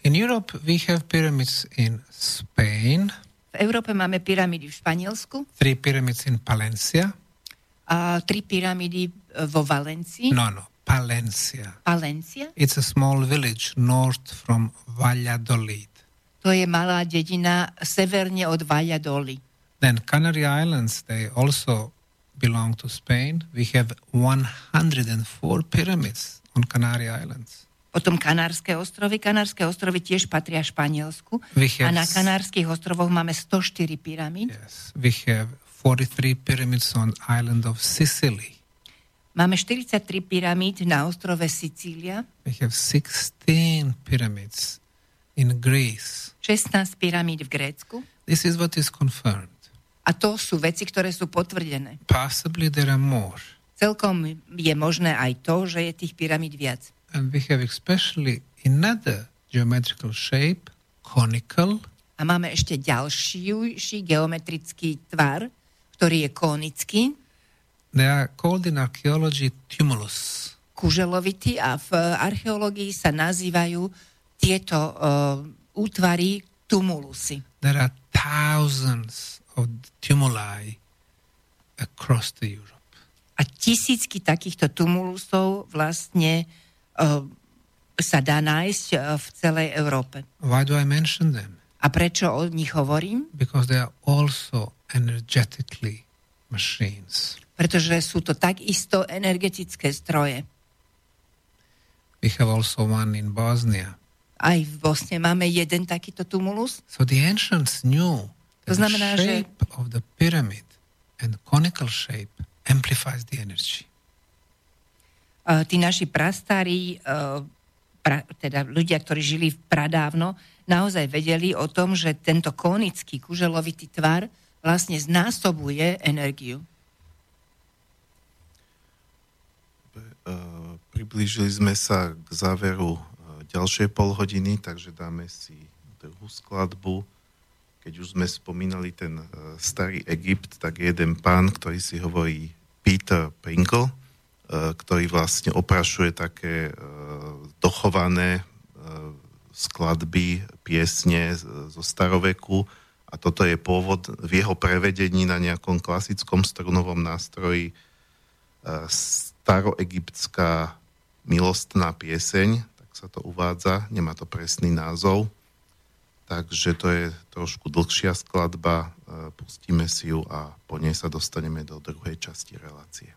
In Europe, we have pyramids in Spain. V Európe máme pyramidy v Španielsku. 3 pyramids in Palencia. 3 pyramidy vo Valencii. No, Palencia. Palencia? It's a small village north from Valladolid. To je malá dedina severne od Valladolid. Then Canary Islands, they also belong to Spain. We have 104 pyramids on Canary Islands. Potom Kanárske ostrovy. Kanárske ostrovy tiež patria Španielsku. A na Kanárskych ostrovoch máme 104 pyramid. Yes, we have 43 pyramids on island of Sicily. Máme 43 pyramid na ostrove Sicília. We have 16 pyramids in Greece. 16 pyramíd v Grécku. This is what is confirmed. A to sú veci, ktoré sú potvrdené. Possibly there are more. Celkom je možné aj to, že je tých pyramíd viac. And we have especially another geometrical shape, conical. A máme ešte ďalší geometrický tvar, ktorý je konický. They are called in archaeology tumulus. Kuželovity, a v archeológii sa nazývajú tieto útvary tumulusy. There are thousands of tumuli across the Europe. A tisícky takýchto tumulusov vlastne sa dá nájsť v celej Európe. Why do I mention them? A prečo o nich hovorím? Because they are also energetically machines. Pretože sú to takisto energetické stroje. We have also one in Bosnia. Aj v Bosne máme jeden takýto tumulus. So the ancients knew that the shape of the pyramid and conical shape amplifies the energy. Tí naši prastári, teda ľudia, ktorí žili pradávno, naozaj vedeli o tom, že tento konický kuželovitý tvar vlastne znásobuje energiu. Priblížili sme sa k záveru ďalšej polhodiny, takže dáme si druhú skladbu. Keď už sme spomínali ten starý Egypt, tak jeden pán, ktorý si hovorí Peter Pringle, ktorý vlastne oprašuje také dochované skladby, piesne zo staroveku, a toto je pôvod v jeho prevedení na nejakom klasickom strunovom nástroji staroegyptská milostná pieseň, tak sa to uvádza, nemá to presný názov, takže to je trošku dlhšia skladba, pustíme si ju a po nej sa dostaneme do druhej časti relácie.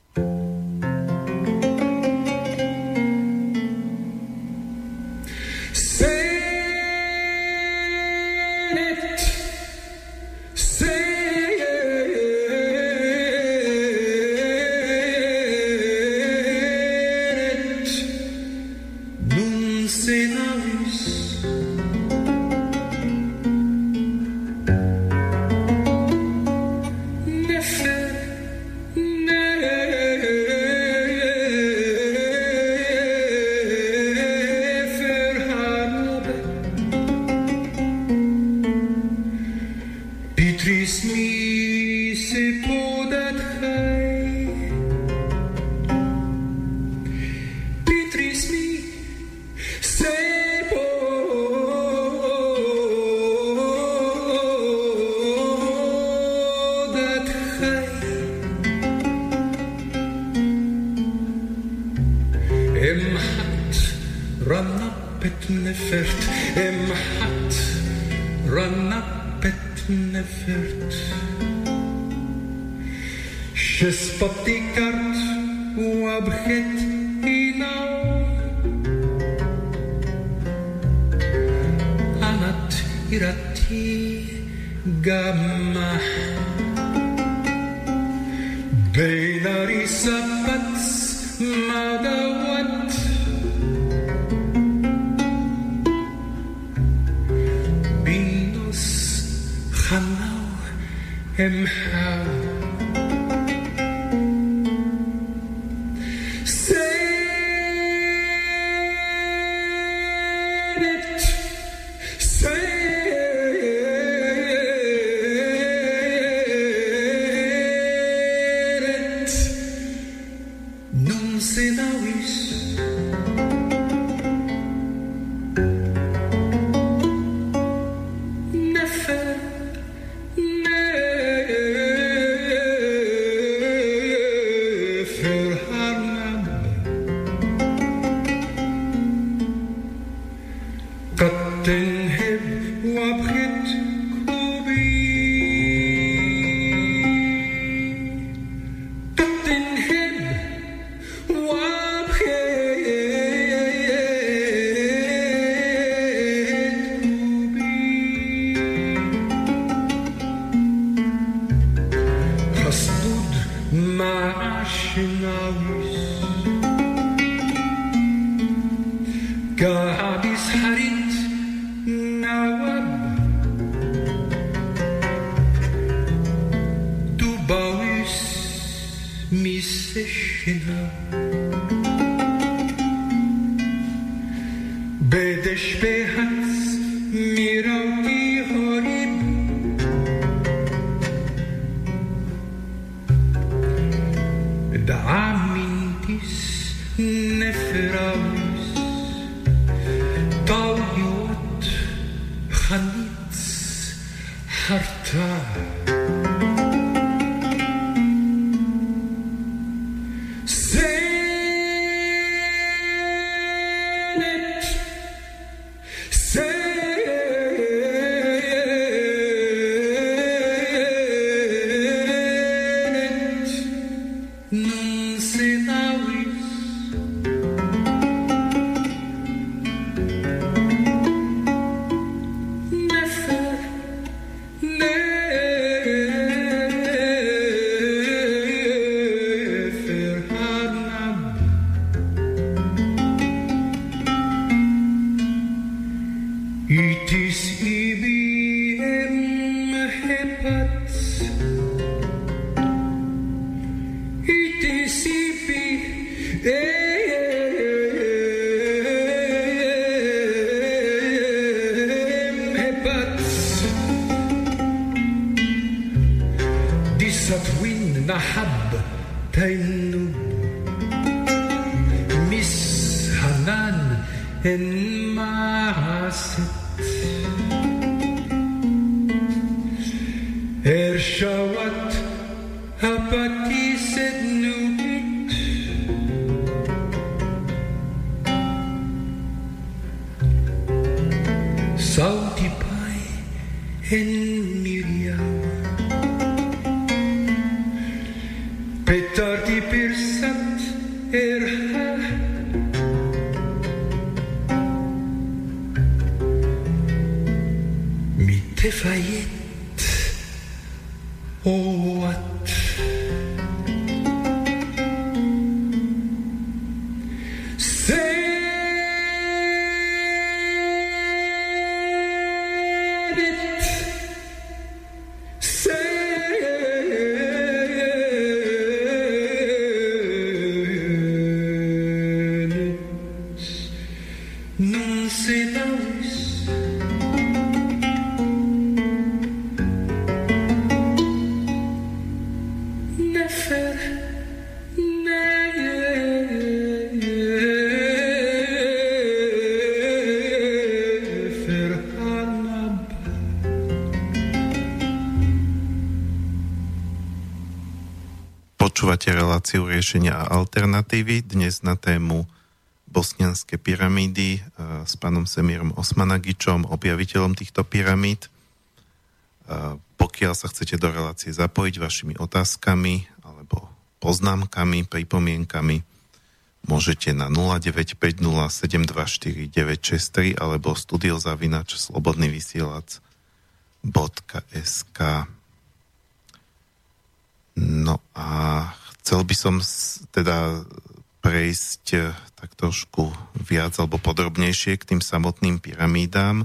Gabis harit Reláciu riešenia a alternatívy dnes na tému bosnianske pyramídy s pánom Semírom Osmanagičom, objaviteľom týchto pyramíd. Pokiaľ sa chcete do relácie zapojiť vašimi otázkami alebo poznámkami, pripomienkami, môžete na 0950 724 963 alebo studio@slobodnyvysielac.sk. No a chcel by som teda prejsť tak trošku viac alebo podrobnejšie k tým samotným pyramídám.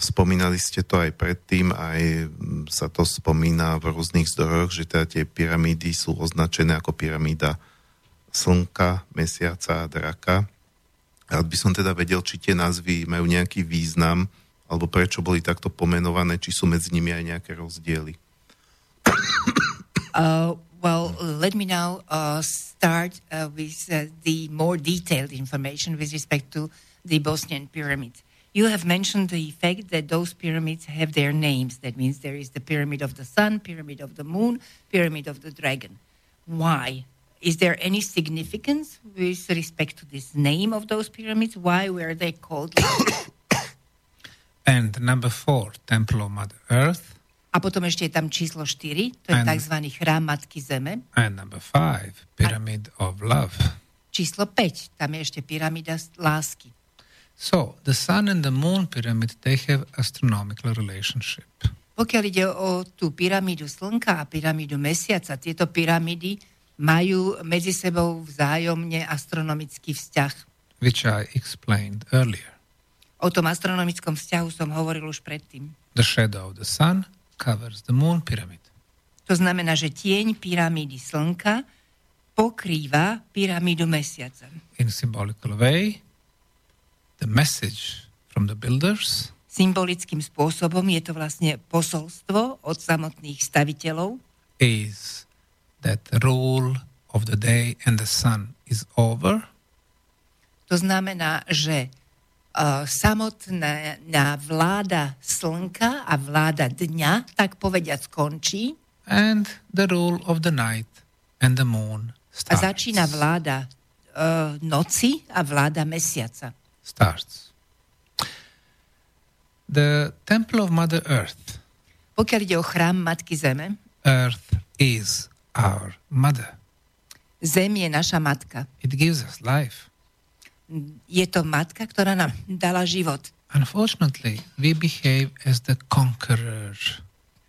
Spomínali ste to aj predtým, aj sa to spomína v rôznych zdrojoch, že teda tie pyramídy sú označené ako pyramída slnka, mesiaca a draka. Rád by som teda vedel, či tie názvy majú nejaký význam, alebo prečo boli takto pomenované, či sú medzi nimi aj nejaké rozdiely. Well, let me now start with the more detailed information with respect to the Bosnian pyramids. You have mentioned the fact that those pyramids have their names. That means there is the Pyramid of the Sun, Pyramid of the Moon, Pyramid of the Dragon. Why? Is there any significance with respect to this name of those pyramids? Why were they called? And number 4, Temple of Mother Earth. A potom ešte je tam číslo 4, to je tzv. Chrám Matky Zeme. And number 5, Pyramid of Love. Číslo 5, tam je ešte pyramída lásky. So, the Sun and the Moon pyramid, they have astronomical relationship. Pokiaľ ide o tú pyramídu Slnka a pyramídu Mesiaca, tieto pyramídy majú medzi sebou vzájomne astronomický vzťah. Which I explained earlier. O tom astronomickom vzťahu som hovoril už predtým. The shadow of the sun covers the moon pyramid. To znamená, že tieň pyramídy slnka pokrýva pyramídu mesiaca. In symbolical way, the message from the builders. Symbolickým spôsobom je to vlastne posolstvo od samotných staviteľov. Is that the rule of the day and the sun is over. To znamená, že samotná vláda slnka a vláda dňa, tak povediať, skončí. And the rule of the night and the moon starts. A začína vláda noci a vláda mesiaca. Starts. The temple of Mother Earth. Pokiaľ ide o chrám Matky Zeme. Earth is our mother. Zem je naša matka. It gives us life. Je to matka, ktorá nám dala život. Unfortunately, we behave as the conqueror.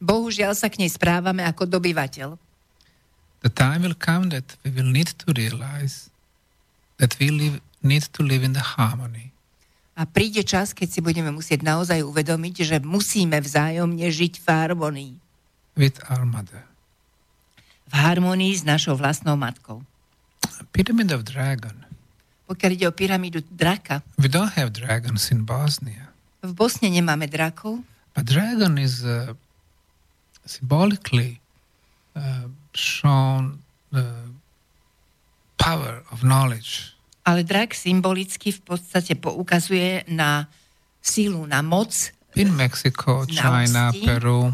Bohužiaľ sa k nej správame ako dobyvateľ. The time will come that we will need to realize that we need to live in the harmony. A príde čas, keď si budeme musieť naozaj uvedomiť, že musíme vzájomne žiť v harmonii. With our mother. V harmonii s našou vlastnou matkou. Pyramid of Dragon. Pokiaľ ide o pyramídu draka. We don't have dragons in Bosnia. V Bosne nemáme drakov. But dragon is symbolically shown the power of knowledge. Ale drak symbolicky v podstate poukazuje na sílu, na moc. In Mexico, China, Peru.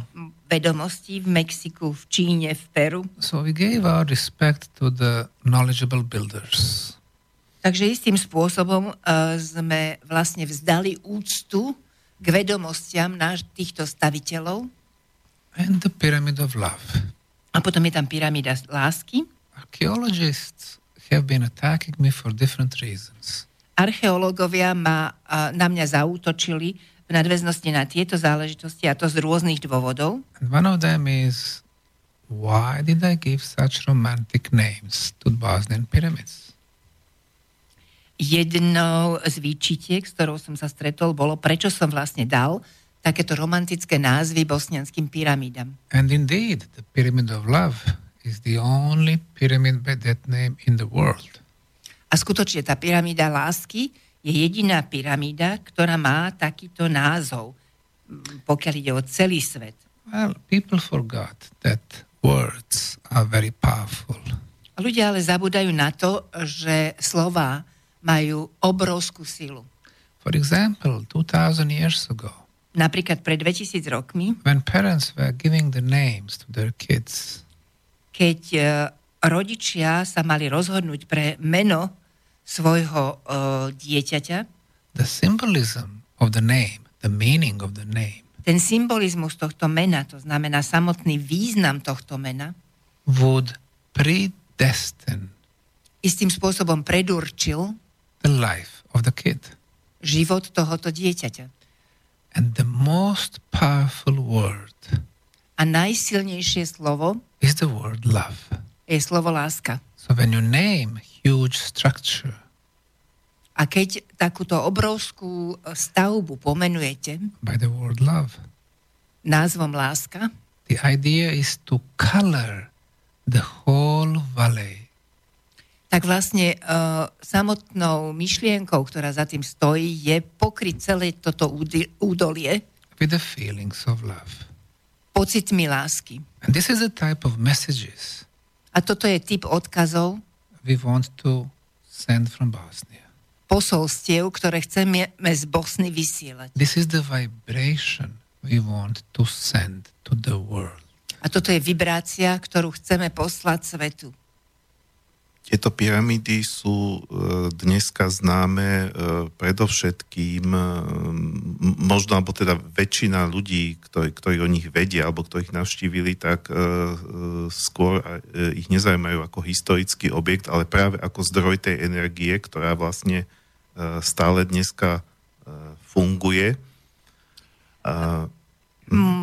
Vedomostí v Mexiku, v Číne, v Peru. So we gave our respect to the knowledgeable builders. Takže istým spôsobom sme vlastne vzdali úctu k vedomostiam týchto staviteľov. And the pyramid of love. A potom je tam pyramída lásky. Archaeologists have been attacking me for different reasons. Archeológovia na mňa zaútočili v nadväznosti na tieto záležitosti, a to z rôznych dôvodov. And one of them is, why did I give such romantic names to Bosnian pyramids? Jednou z výčitiek, s ktorou som sa stretol, bolo, prečo som vlastne dal takéto romantické názvy bosnianským pyramídam. And indeed, the pyramid of love is the only pyramid by that name in the world. A skutočne tá pyramída lásky je jediná pyramída, ktorá má takýto názov, pokiaľ ide o celý svet. Well, people forgot that words are very powerful. A ľudia ale zabúdajú na to, že slová majú obrovskú silu. For example, 2000 years ago. Napríklad pred 2000 rokmi. When parents were giving the names to their kids. Keď rodičia sa mali rozhodnúť pre meno svojho dieťaťa. The symbolism of the name, the meaning of the name. Ten symbolizmus tohto mena, to znamená samotný význam tohto mena, would predestine. Istým spôsobom predurčil the life of the kid. Život tohoto dieťaťa. And the most powerful word. A najsilnejšie slovo is the word love. Je slovo láska. So when you name huge structure. A keď takúto obrovskú stavbu pomenujete by the word love. Názvom láska. The idea is to color the whole valley. Tak vlastne samotnou myšlienkou, ktorá za tým stojí, je pokryť celé toto údolie with the feelings of love. Pocitmi lásky. And this is a type of messages. A toto je typ odkazov. We want to send from Bosnia. Posolstiev, ktoré chceme z Bosny vysielať. This is the vibration we want to send to the world. A toto je vibrácia, ktorú chceme poslať svetu. Tieto pyramidy sú dneska známe predovšetkým, možno, alebo teda väčšina ľudí, ktorí o nich vedia, alebo ktorých navštívili, tak skôr ich nezaujímajú ako historický objekt, ale práve ako zdroj tej energie, ktorá vlastne stále dneska funguje.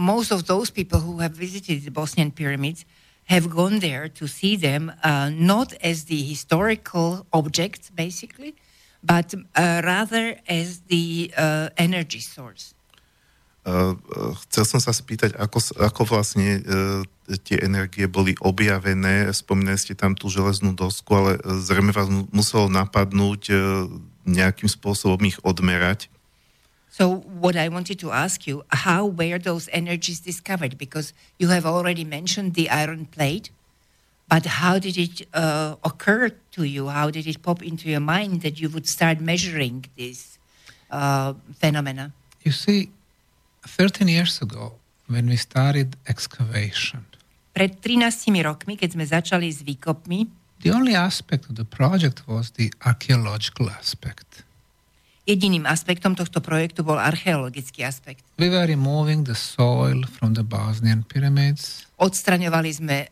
Most of those people who have visited the Bosnian pyramids have gone there to see them not as the historical objects, basically, but rather as the energy source. Chcel som sa spýtať, ako vlastne tie energie boli objavené. Spomínali ste tam tú železnú dosku, ale zrejme vás muselo napadnúť nejakým spôsobom ich odmerať. So what I wanted to ask you, how were those energies discovered? Because you have already mentioned the iron plate, but how did it occur to you? How did it pop into your mind that you would start measuring this phenomena? You see, 13 years ago, when we started excavation, pred 13 rokmi, keď sme začali s výkopmi, the only aspect of the project was the archaeological aspect. Jediným aspektom tohto projektu bol archeologický aspekt. We were removing the soil from the Bosnian pyramids. Odstraňovali sme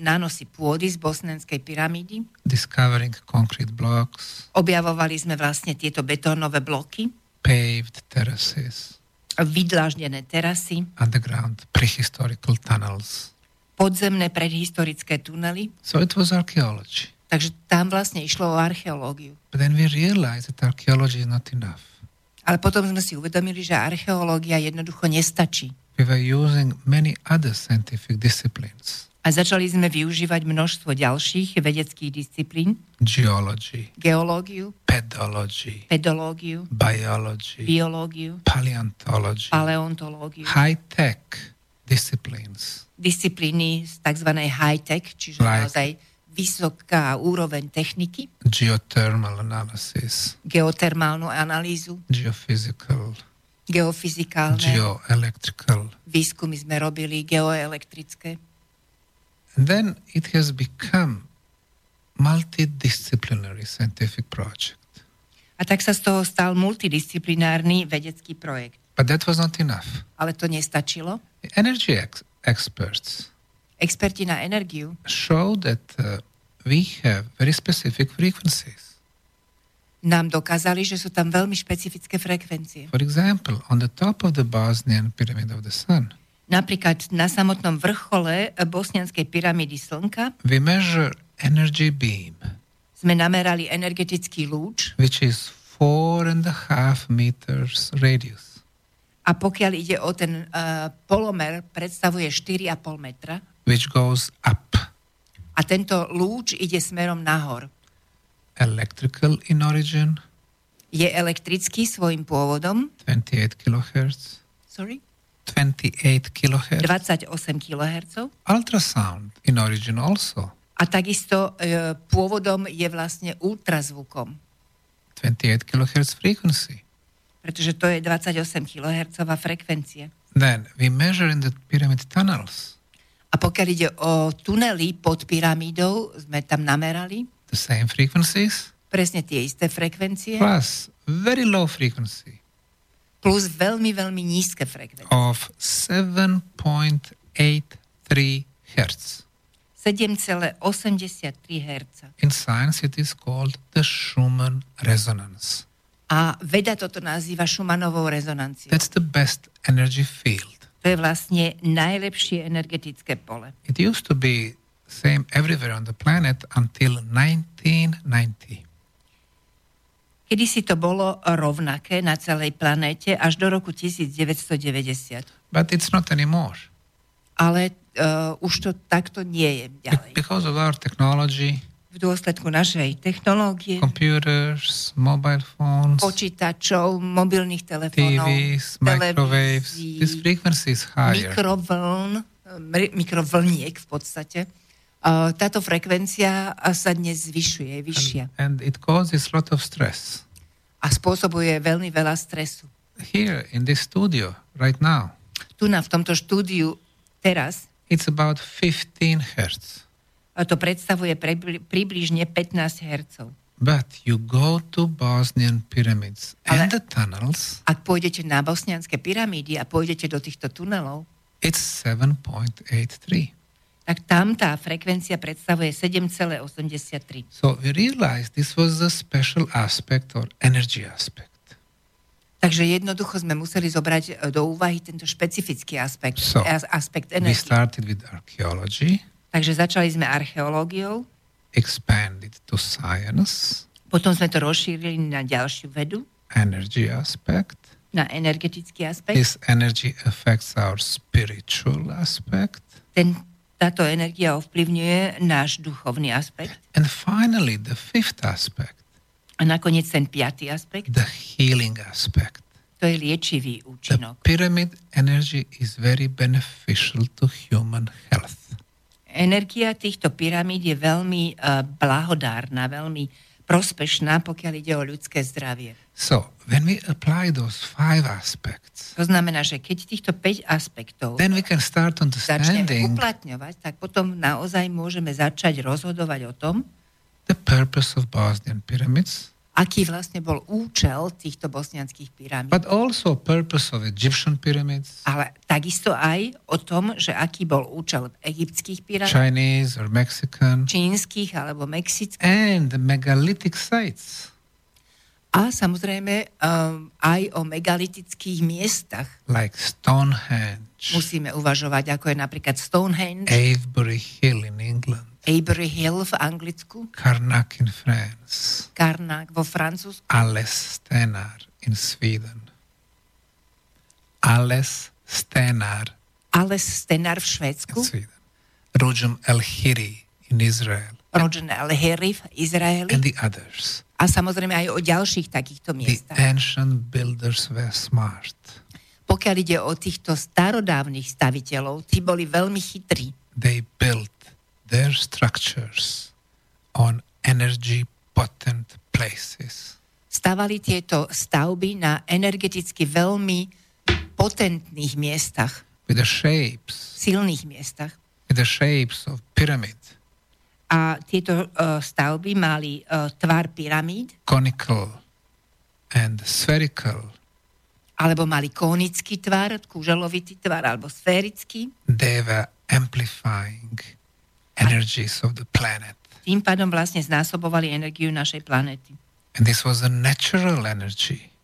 nánosy pôdy z bosnenskej pyramídy. Discovering concrete blocks. Objavovali sme vlastne tieto betónové bloky. Paved terraces. Vydláždené terasy. Underground prehistorical tunnels. Podzemné predhistorické tunely. So it was archaeology. Takže tam vlastne išlo o archeológiu. But then we realized that archaeology is not enough. Ale potom sme si uvedomili, že archeológia jednoducho nestačí. We were using many other scientific disciplines. A začali sme využívať množstvo ďalších vedeckých disciplín. Geology. Geológiu. Pedology. Pedológiu. Biology. Biológiu. Paleontology. Paleontológiu. High-tech disciplines. Disciplíny z takzvanej high-tech, čiže naozaj vysoká úroveň techniky, geothermal analysis, geotermálnu analýzu, geofyzikálne, geoelectrical, výskumy sme robili geoelektrické. And then it has become multidisciplinary scientific project. A tak sa z toho stal multidisciplinárny vedecký projekt. But that was not enough. Ale to nestačilo. The energy experts, experti na energiu, show that we have very specific frequencies. Nám dokázali, že sú tam veľmi špecifické frekvencie. For example, on the top of the Bosnian pyramid of the sun. Napríklad na samotnom vrchole bosnianskej pyramidy slnka we measure energy beam. Sme namerali energetický lúč, which is 4.5 meters radius. A pokiaľ ide o ten polomer, predstavuje 4,5 metra. Which goes up. A tento lúč ide smerom nahor. Electrical in origin. Je elektrický svojím pôvodom. 28 kHz. Sorry? 28 kHz. 28 kHz. Ultrasound in origin also. A takisto pôvodom je vlastne ultrazvukom. 28 kHz frequency. Pretože to je 28 kHz frekvencie. Then we measure in the pyramid tunnels. A pokiaľ ide o tunely pod pyramídou, sme tam namerali the same frequencies. Presne tie isté frekvencie. Plus very low frequency. Plus veľmi, veľmi nízke frekvencie. Of 7.83 Hz. 7,83 Hz. In science it is called the Schumann resonance. A veda toto nazýva Schumannovou rezonanciou. That's the best energy field. To je vlastne najlepšie energetické pole. It used to be same everywhere on the planet until 1990. Kedysi to bolo rovnaké na celej planéte až do roku 1990. But it's not anymore. Ale už to takto nie je ďalej. Because of our technology. V dôsledku našej technológie, computers, mobile phones, počítačov, mobilných telefónov, TVs, microwaves, these frequencies higher. Mikrovlniek v podstate. Táto frekvencia sa dnes zvyšuje, je vyššia. And it causes a lot of stress. A spôsobuje veľmi veľa stresu. Here in this studio right now. Tu na v tomto štúdiu teraz. It's about 15 Hz. To predstavuje približne 15 Hz. But you go to Bosnian pyramids and the tunnels. Ak pôjdete na bosnianske pyramídy a pôjdete do týchto tunelov, it's 7.83. Tak tam tá frekvencia predstavuje 7,83. So we realized this was a special aspect or energy aspect. Takže jednoducho sme museli zobrať do úvahy tento špecifický aspekt, so, aspekt energie. We started with archaeology. Takže začali sme archeológiou. Expanded to science. Potom sme to rozšírili na ďalšiu vedu. Energy aspect. Na energetický aspekt. This energy affects our spiritual aspect. Táto energia ovplyvňuje náš duchovný aspekt. And finally the fifth aspect. A nakoniec ten piatý aspekt. The healing aspect. To je liečivý účinok. The pyramid energy is very beneficial to human health. Energia týchto pyramíd je veľmi blahodárna, veľmi prospešná, pokiaľ ide o ľudské zdravie. So, when we apply those five aspects, to znamená, že keď týchto 5 aspektov then we can start začneme uplatňovať, tak potom naozaj môžeme začať rozhodovať o tom, the purpose of Bosnian pyramids, aký vlastne bol účel týchto bosnianských pyramíd. But also purpose of Egyptian pyramids. Ale takisto aj o tom, že aký bol účel egyptských pyramíd. Chinese or Mexican. Čínskych alebo mexických. And the megalithic sites. A samozrejme aj o megalitických miestach. Like Stonehenge. Musíme uvažovať, ako je napríklad Stonehenge. Avebury Hill in England. Avebury Hill v Anglicku. Karnak in France. Karnak vo Francúzsku. Ales Stenar in Sweden. Ales Stenar. Ales Stenar v Švédsku. Rudňany el-Hiri in Israel. Rudňany el-Hiri v Izraeli. And the others. A samozrejme aj o ďalších takýchto miestach. The ancient builders were smart. Pokiaľ ide o týchto starodávnych staviteľov, tí boli veľmi chytrí. They built their structures on energy potent places. Stavali tieto stavby na energeticky veľmi potentných miestach. With the shapes. Silných miestach. With the shapes of pyramid. A tieto stavby mali tvar pyramíd. Conical and spherical. Alebo mali konický tvar, kúželovitý tvar, alebo sférický. They were amplifying energies of the planet. Tým pádom vlastne znásobovali energiu našej planéty. And this was a natural energy.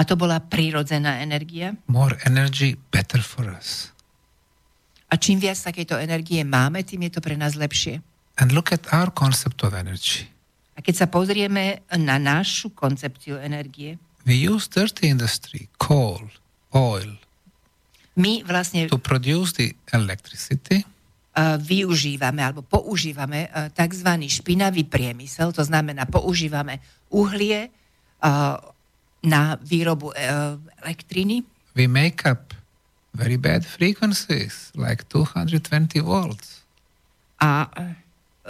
A to bola prírodzená energia. More energy, better for us. A čím viac takejto energie máme, tým je to pre nás lepšie. And look at our concept of energy. A keď sa pozrieme na našu koncepciu energie, we use dirty industry, coal, oil. My vlastne to produce the electricity. Využívame alebo používame tzv. Špinavý priemysel, to znamená používame uhlie na výrobu elektriny. We make up very bad frequencies, like 220 volts. A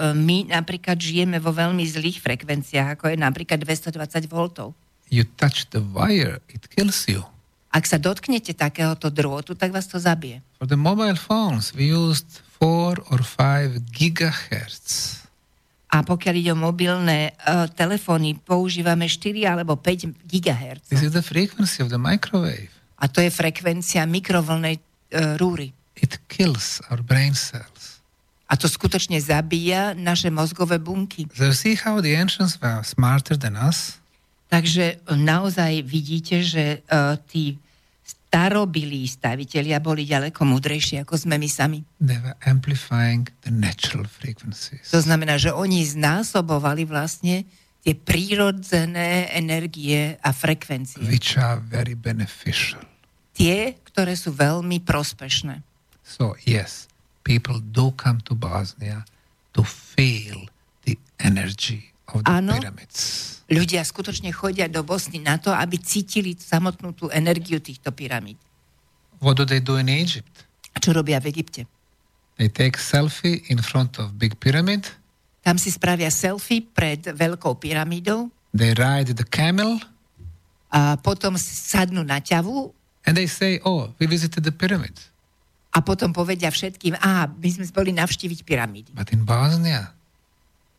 my napríklad žijeme vo veľmi zlých frekvenciách, ako je napríklad 220 voltov. You touch the wire, it kills you. Ak sa dotknete takéhoto drôtu, tak vás to zabije. For the mobile phones we used 4 or 5 gigahertz. A pokiaľ ide o mobilné telefóny, používame 4 alebo 5 gigahertz. This is the frequency of the microwave. A to je frekvencia mikrovlnej rúry. It kills our brain cells. A to skutočne zabíja naše mozgové bunky. So see how the ancients were smarter than us? Takže naozaj vidíte, že tí starobilí stavitelia boli ďaleko múdrejší, ako sme my sami. They were amplifying the natural frequencies. To znamená, že oni znásobovali vlastne tie prírodzené energie a frekvencie. Which are very beneficial. Tie, ktoré sú veľmi prospešné. So yes, people do come to Bosnia to feel the energy of the pyramids. Ľudia skutočne chodia do Bosny na to, aby cítili samotnú tú energiu týchto pyramíd. What do they do in Egypt? Čo robia v Egypte? They take selfie in front of big pyramid. Tam si spravia selfie pred veľkou pyramídou. They ride the camel. A potom sadnú na ťavu. And they say, oh, we visited the pyramid. A potom povedia všetkým, my sme boli navštíviť pyramídy. But in Bosnia,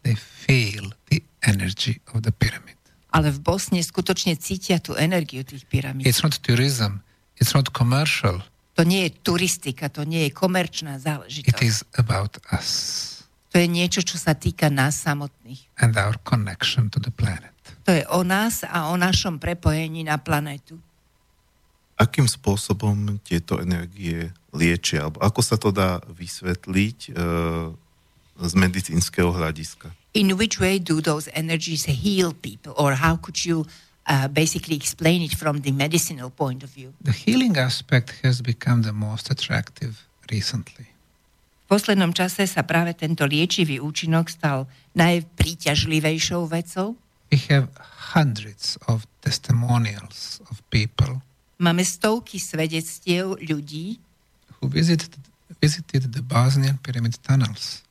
they feel the energy of the pyramid. Ale v Bosne skutočne cítia tú energiu tých pyramíd. It's not tourism, it's not commercial. To nie je turistika, to nie je komerčná záležitosť. It is about us. To je niečo, čo sa týka nás samotných. And our connection to the planet. To je o nás a o našom prepojení na planetu. Akým spôsobom tieto energie liečia? Alebo ako sa to dá vysvetliť z medicínskeho hľadiska? In which way do those energies heal people, or how could you basically explain it from the medicinal point of view? The healing aspect has become the most attractive recently. V poslednom čase sa práve tento liečivý účinok stal najpríťažlivejšou vecou. We have hundreds of testimonials of people. Máme stovky svedectiev ľudí, who visited the Bosnian pyramid tunnels,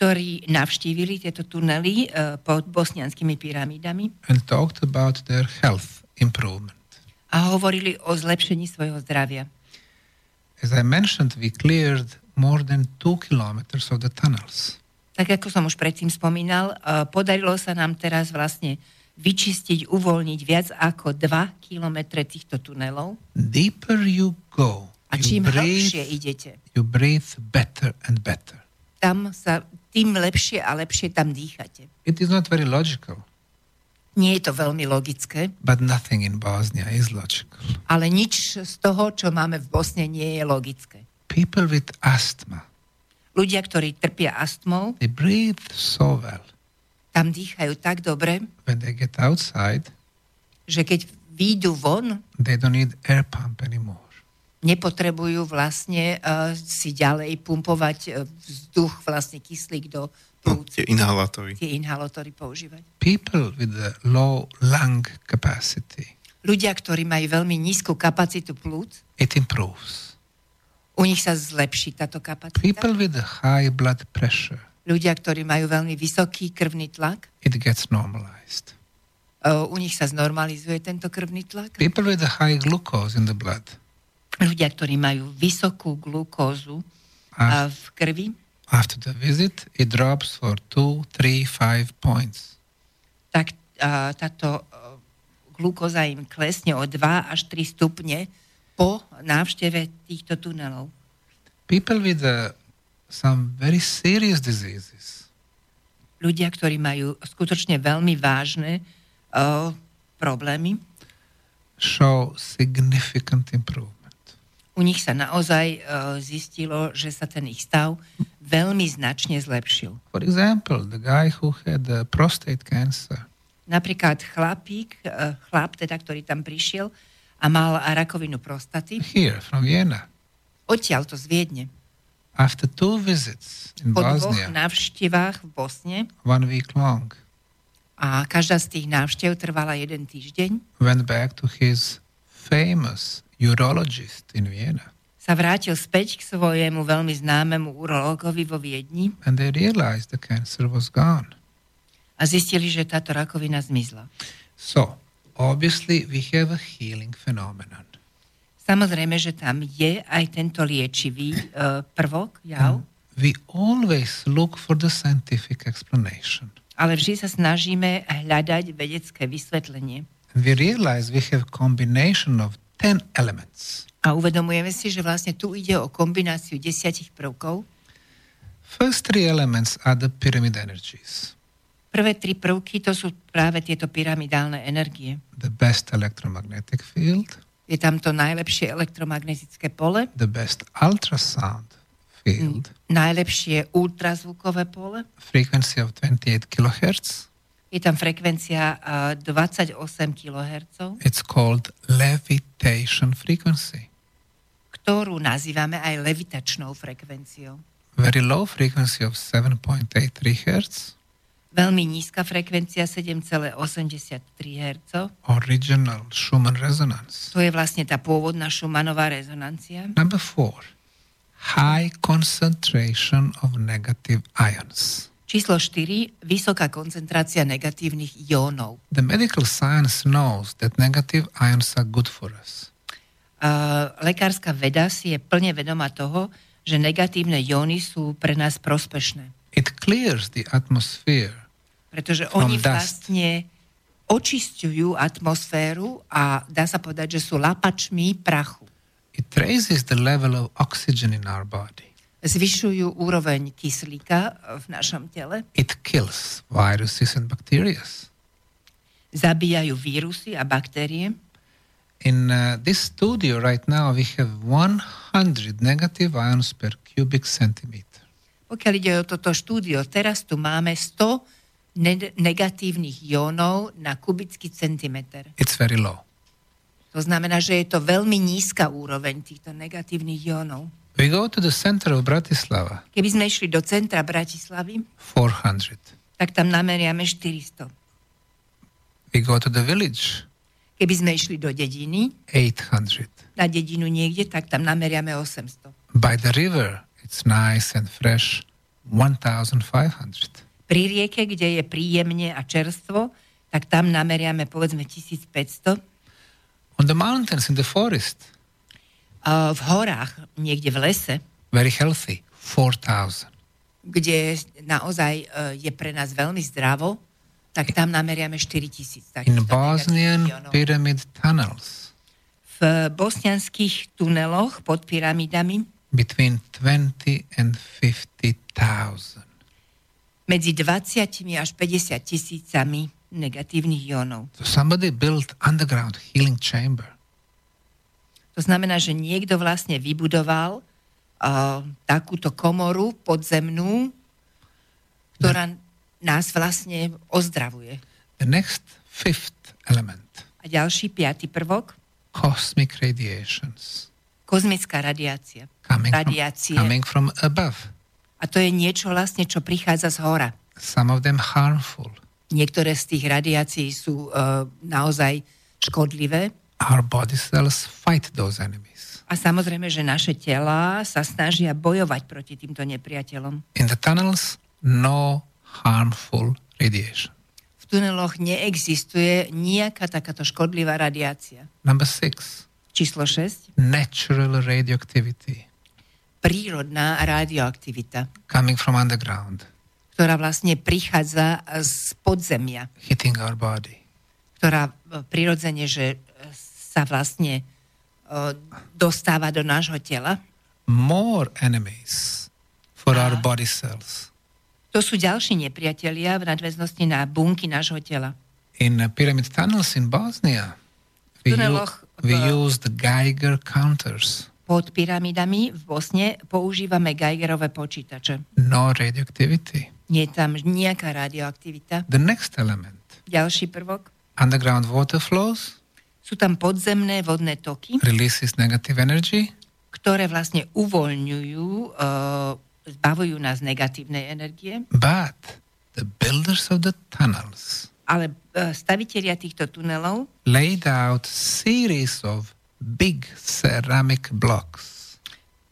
ktorí navštívili tieto tunely pod bosnianskými pyramidami, and talked about their health improvement. A hovorili o zlepšení svojho zdravia. As I mentioned, we cleared more than 2 kilometers of the tunnels. Tak ako som už predtým spomínal, podarilo sa nám teraz vlastne vyčistiť, uvoľniť viac ako 2 kilometre týchto tunelov. Deeper you go, a čím hlbšie idete, you breathe better and better. Tam sa tým lepšie a lepšie tam dýchate. It is not very logical. Nie je to veľmi logické. But nothing in Bosnia is logical. Ale nič z toho, čo máme v Bosne, nie je logické. People with asthma. Ľudia, ktorí trpia astmou, they breathe so well. Tam dýchajú tak dobre, when they get outside, že keď výjdu von, they don't need air pump anymore. Nepotrebujú vlastne si ďalej pumpovať vzduch, vlastne kyslík do plúc. Tie inhalátory používať. People with a low lung capacity. Ľudia, ktorí majú veľmi nízku kapacitu plúc. It improves. U nich sa zlepší táto kapacita. People with high blood pressure. Ľudia, ktorí majú veľmi vysoký krvný tlak. It gets normalized. U nich sa znormalizuje tento krvný tlak. People with a high glucose in the blood. Ľudia, ktorí majú vysokú glukózu v krvi. After the visit, it drops for 2, 3, 5 points. Tak táto glukóza im klesne o 2 až 3 stupne po návšteve týchto tunelov. People with some very serious diseases. Ľudia, ktorí majú skutočne veľmi vážne problémy, show significant improvement. U nich sa naozaj zistilo, že sa ten ich stav veľmi značne zlepšil. For example, the guy who had prostate cancer. Napríklad chlap, ktorý tam prišiel a mal rakovinu prostaty. Here, from Vienna. Odtiaľ to z Viedne. After 2 visits in Bosnia. Po 2 návštevách v Bosne. 1 week long. A každá z tých návštev trvala 1 týždeň. Went back to his famous urologist in Vienna. Sa vrátil späť k svojemu veľmi známemu urológovi vo Viedni. And they realized the cancer was gone. A zistili, že táto rakovina zmizla. So, obviously we have a healing phenomenon. Samozrejme, že tam je aj tento liečivý prvok, jav. We always look for the scientific explanation. Ale vždy sa snažíme hľadať vedecké vysvetlenie. We realize we have combination of 10 elements. A uvedomujeme si, že vlastne tu ide o kombináciu 10 prvkov. First 3 elements are the pyramid energies. Prvé 3 prvky to sú práve tieto pyramidálne energie. The best electromagnetic field. Je tam to najlepšie elektromagnetické pole. The best ultrasound field. Najlepšie ultrazvukové pole. Frequency of 28 kHz. Je tam frekvencia 28 kHz. It's called levitation frequency. Ktorú nazývame aj levitačnou frekvenciou. Very low frequency of 7.83 Hz. Veľmi nízka frekvencia 7,83 Hz. Original Schumann resonance. To je vlastne tá pôvodná Schumannová rezonancia. Number 4. High concentration of negative ions. Číslo 4. Vysoká koncentrácia negatívnych iónov. The medical science knows that negative ions are good for us. Lekárska veda si je plne vedomá toho, že negatívne ióny sú pre nás prospešné. It clears the atmosphere. Pretože oni vlastne očisťujú atmosféru a dá sa povedať, že sú lapačmi prachu. It raises the level of oxygen in our body. Zvyšujú úroveň kyslíka v našom tele. It kills viruses and bacteria. Zabíjajú vírusy a baktérie. In this studio right now we have 100 negative ions per cubic centimeter. Pokiaľ ide o toto štúdio, teraz tu máme 100 negatívnych iónov na kubický centimeter. It's very low. To znamená, že je to veľmi nízka úroveň týchto negatívnych iónov. We go to the center of Bratislava. Keby sme išli do centra Bratislavy, 400. Tak tam nameriame 400. we go to the village. Keby sme išli do dediny, 800. Na dedinu niekde, tak tam nameriame 800. By the river, it's nice and fresh, 1500. Pri rieke, kde je príjemne a čerstvo, tak tam nameriame povedzme 1500. On the mountains, in the forest. V horách, niekde v lese. Very healthy, 4000. Kde naozaj je pre nás veľmi zdravo, tak tam nameriame 4000. In Bosnian pyramid tunnels. V bosnianských tuneloch pod pyramidami. Between 20,000 and 50,000. Medzi 20 až 50 tisícami negatívnych jónov. So somebody built underground healing chamber. To znamená, že niekto vlastne vybudoval takúto komoru podzemnú, ktorá nás vlastne ozdravuje. The next fifth element. A ďalší piaty prvok. Cosmic radiations. Kozmická radiácia. Coming from above. A to je niečo vlastne, čo prichádza z hora. Some of them harmful. Niektoré z tých radiácií sú naozaj škodlivé. Our body cells fight those enemies. A samozrejme, že naše tela sa snažia bojovať proti týmto nepriateľom. In the tunnels, no harmful radiation. V tuneloch neexistuje nejaká takáto škodlivá radiácia. Number 6. Číslo 6. Natural radioactivity. Prírodná radioaktivita. Coming from underground. Ktorá vlastne prichádza z podzemia. Hitting our body. Ktorá prirodzene, že sa vlastne dostáva do nášho tela. More enemies for our body cells. To sú ďalší nepriatelia v nadväznosti na bunky nášho tela. In pyramid tunnels in Bosnia, we used Geiger counters. Pod pyramidami v Bosne používame Geigerové počítače. No radioactivity. Nie je tam nejaká radioaktivita. The next element. Ďalší prvok. Underground water flows. Sú tam podzemné vodné toky, releases negative energy, ktoré vlastne uvoľňujú, zbavujú nás negatívnej energie. But the builders of the tunnels, ale stavitelia týchto tunelov, laid out series of big ceramic blocks.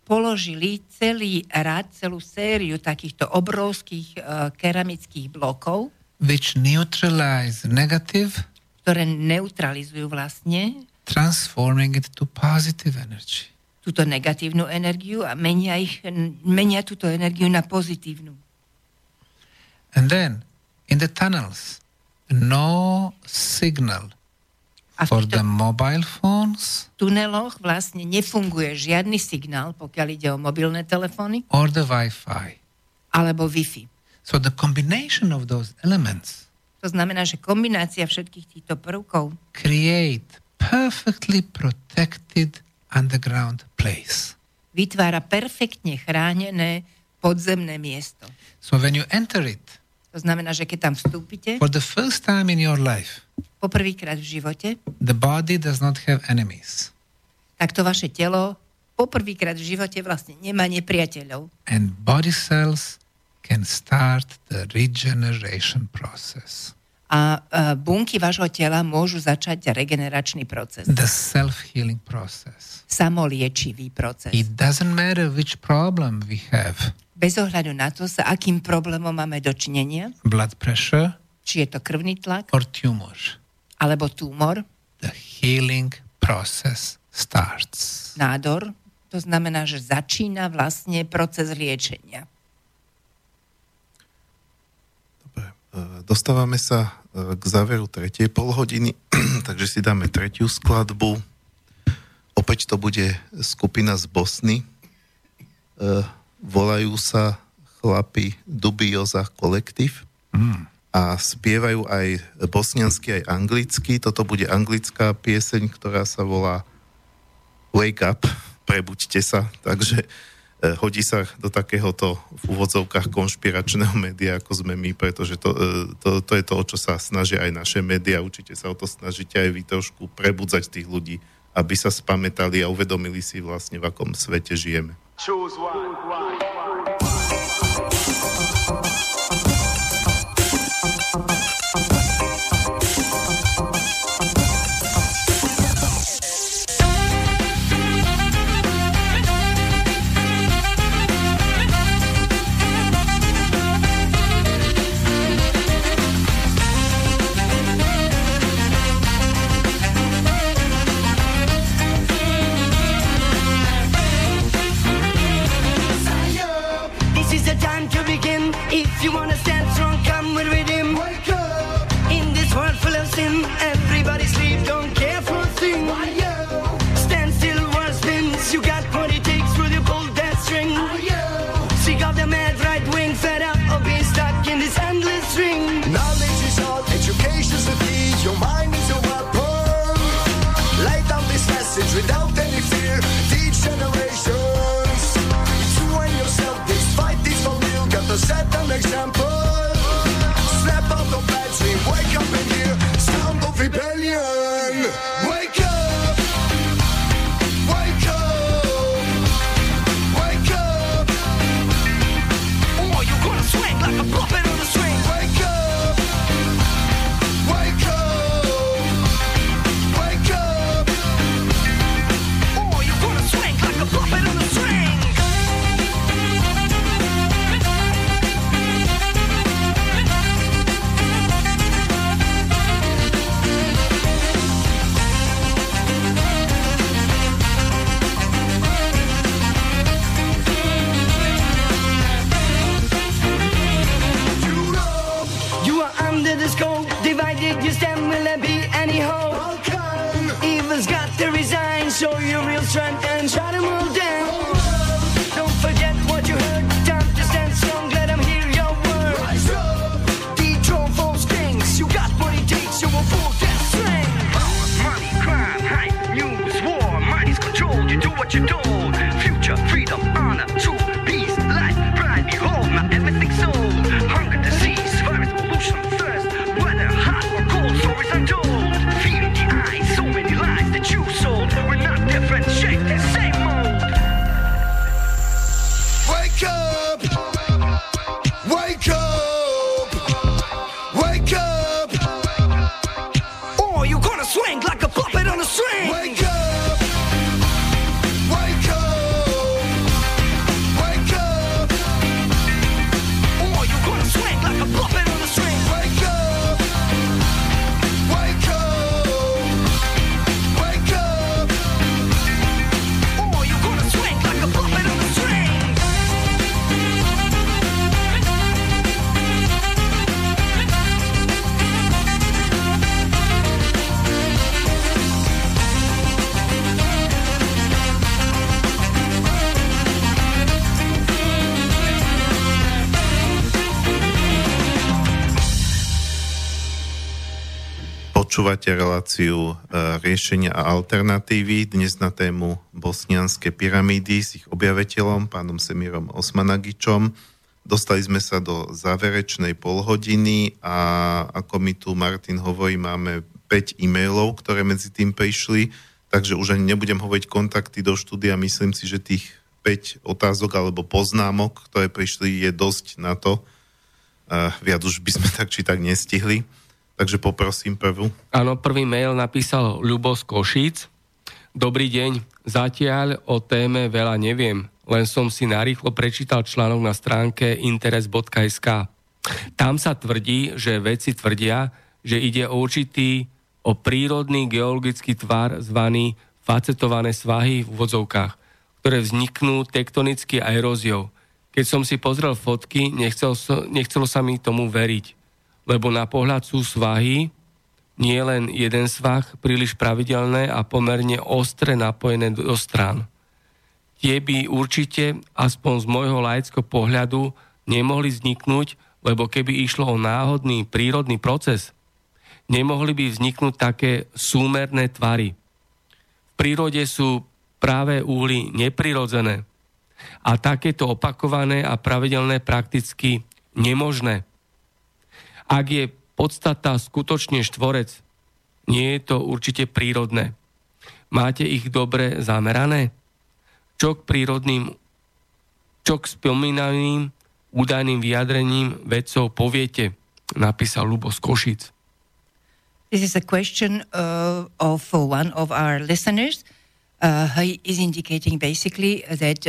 Položili celý rad, celú sériu takýchto obrovských keramických blokov, which neutralize negative, ktoré neutralizujú vlastne, transforming it to positive energy, túto negatívnu energiu, a menia túto energiu na pozitívnu. And then in the tunnels, no signal for the mobile phones. V tuneloch vlastne nefunguje žiadny signál, pokiaľ ide o mobilné telefóny, or the Wi-Fi, alebo Wi-Fi. So the combination of those elements, to znamená, že kombinácia všetkých týchto prvkov create perfectly protected underground place. Vytvára perfektne chránené podzemné miesto. So when you enter it, to znamená, že keď tam vstúpite, for the first time in your life, poprvýkrát v živote, the body does not have enemies. Tak to vaše telo poprvýkrát v živote vlastne nemá nepriateľov. And body cells can start the regeneration process. A bunky vášho tela môžu začať regeneračný proces. The self-healing process. Samoliečivý proces. It doesn't matter which problem we have. Bez ohľadu na to, sa akým problémom máme dočinenia. Blood pressure. Či je to krvný tlak. Or tumor. Alebo tumor. The healing process starts. Nádor. To znamená, že začína vlastne proces liečenia. Dostávame sa k záveru tretej polhodiny, takže si dáme tretiu skladbu. Opäť to bude skupina z Bosny. Volajú sa chlapi Dubioza Kolektív a spievajú aj bosniansky, aj anglicky. Toto bude anglická pieseň, ktorá sa volá Wake Up, prebuďte sa. Takže hodí sa do takéhoto v úvodzovkách konšpiračného média, ako sme my, pretože to je to, o čo sa snažia aj naše médiá. Určite sa o to snažíte aj vy trošku prebudzať tých ľudí, aby sa spamätali a uvedomili si vlastne, v akom svete žijeme. Choose one. Počúvate reláciu Riešenia a alternatívy, dnes na tému bosnianske pyramídy s ich objaviteľom, pánom Semírom Osmanagičom. Dostali sme sa do záverečnej polhodiny a ako mi tu Martin hovorí, máme 5 e-mailov, ktoré medzi tým prišli, takže už ani nebudem hovoriť kontakty do štúdia, myslím si, že tých 5 otázok alebo poznámok, ktoré prišli, je dosť na to. Viac už by sme tak či tak nestihli. Takže poprosím prvú. Áno, prvý mail napísal Ľubo z Košíc. Dobrý deň, zatiaľ o téme veľa neviem, len som si narýchlo prečítal článok na stránke interes.sk. Tam sa tvrdí, že vedci tvrdia, že ide o prírodný geologický tvar zvaný facetované svahy v úvodzovkách, ktoré vzniknú tektonicky a eróziou. Keď som si pozrel fotky, nechcelo sa mi tomu veriť, lebo na pohľad sú svahy, nie len jeden svah, príliš pravidelné a pomerne ostre napojené do strán. Tie by určite, aspoň z môjho laického pohľadu, nemohli vzniknúť, lebo keby išlo o náhodný prírodný proces, nemohli by vzniknúť také súmerné tvary. V prírode sú práve úhly neprirodzené a takéto opakované a pravidelné prakticky nemožné. Ak je podstata skutočne štvorec, nie je to určite prírodné. Máte ich dobre zamerané? Čo k spomínaným údajným vyjadrením vedcov poviete? Napísal Ľubo z Košic. This is a question of one of our listeners. He is indicating basically that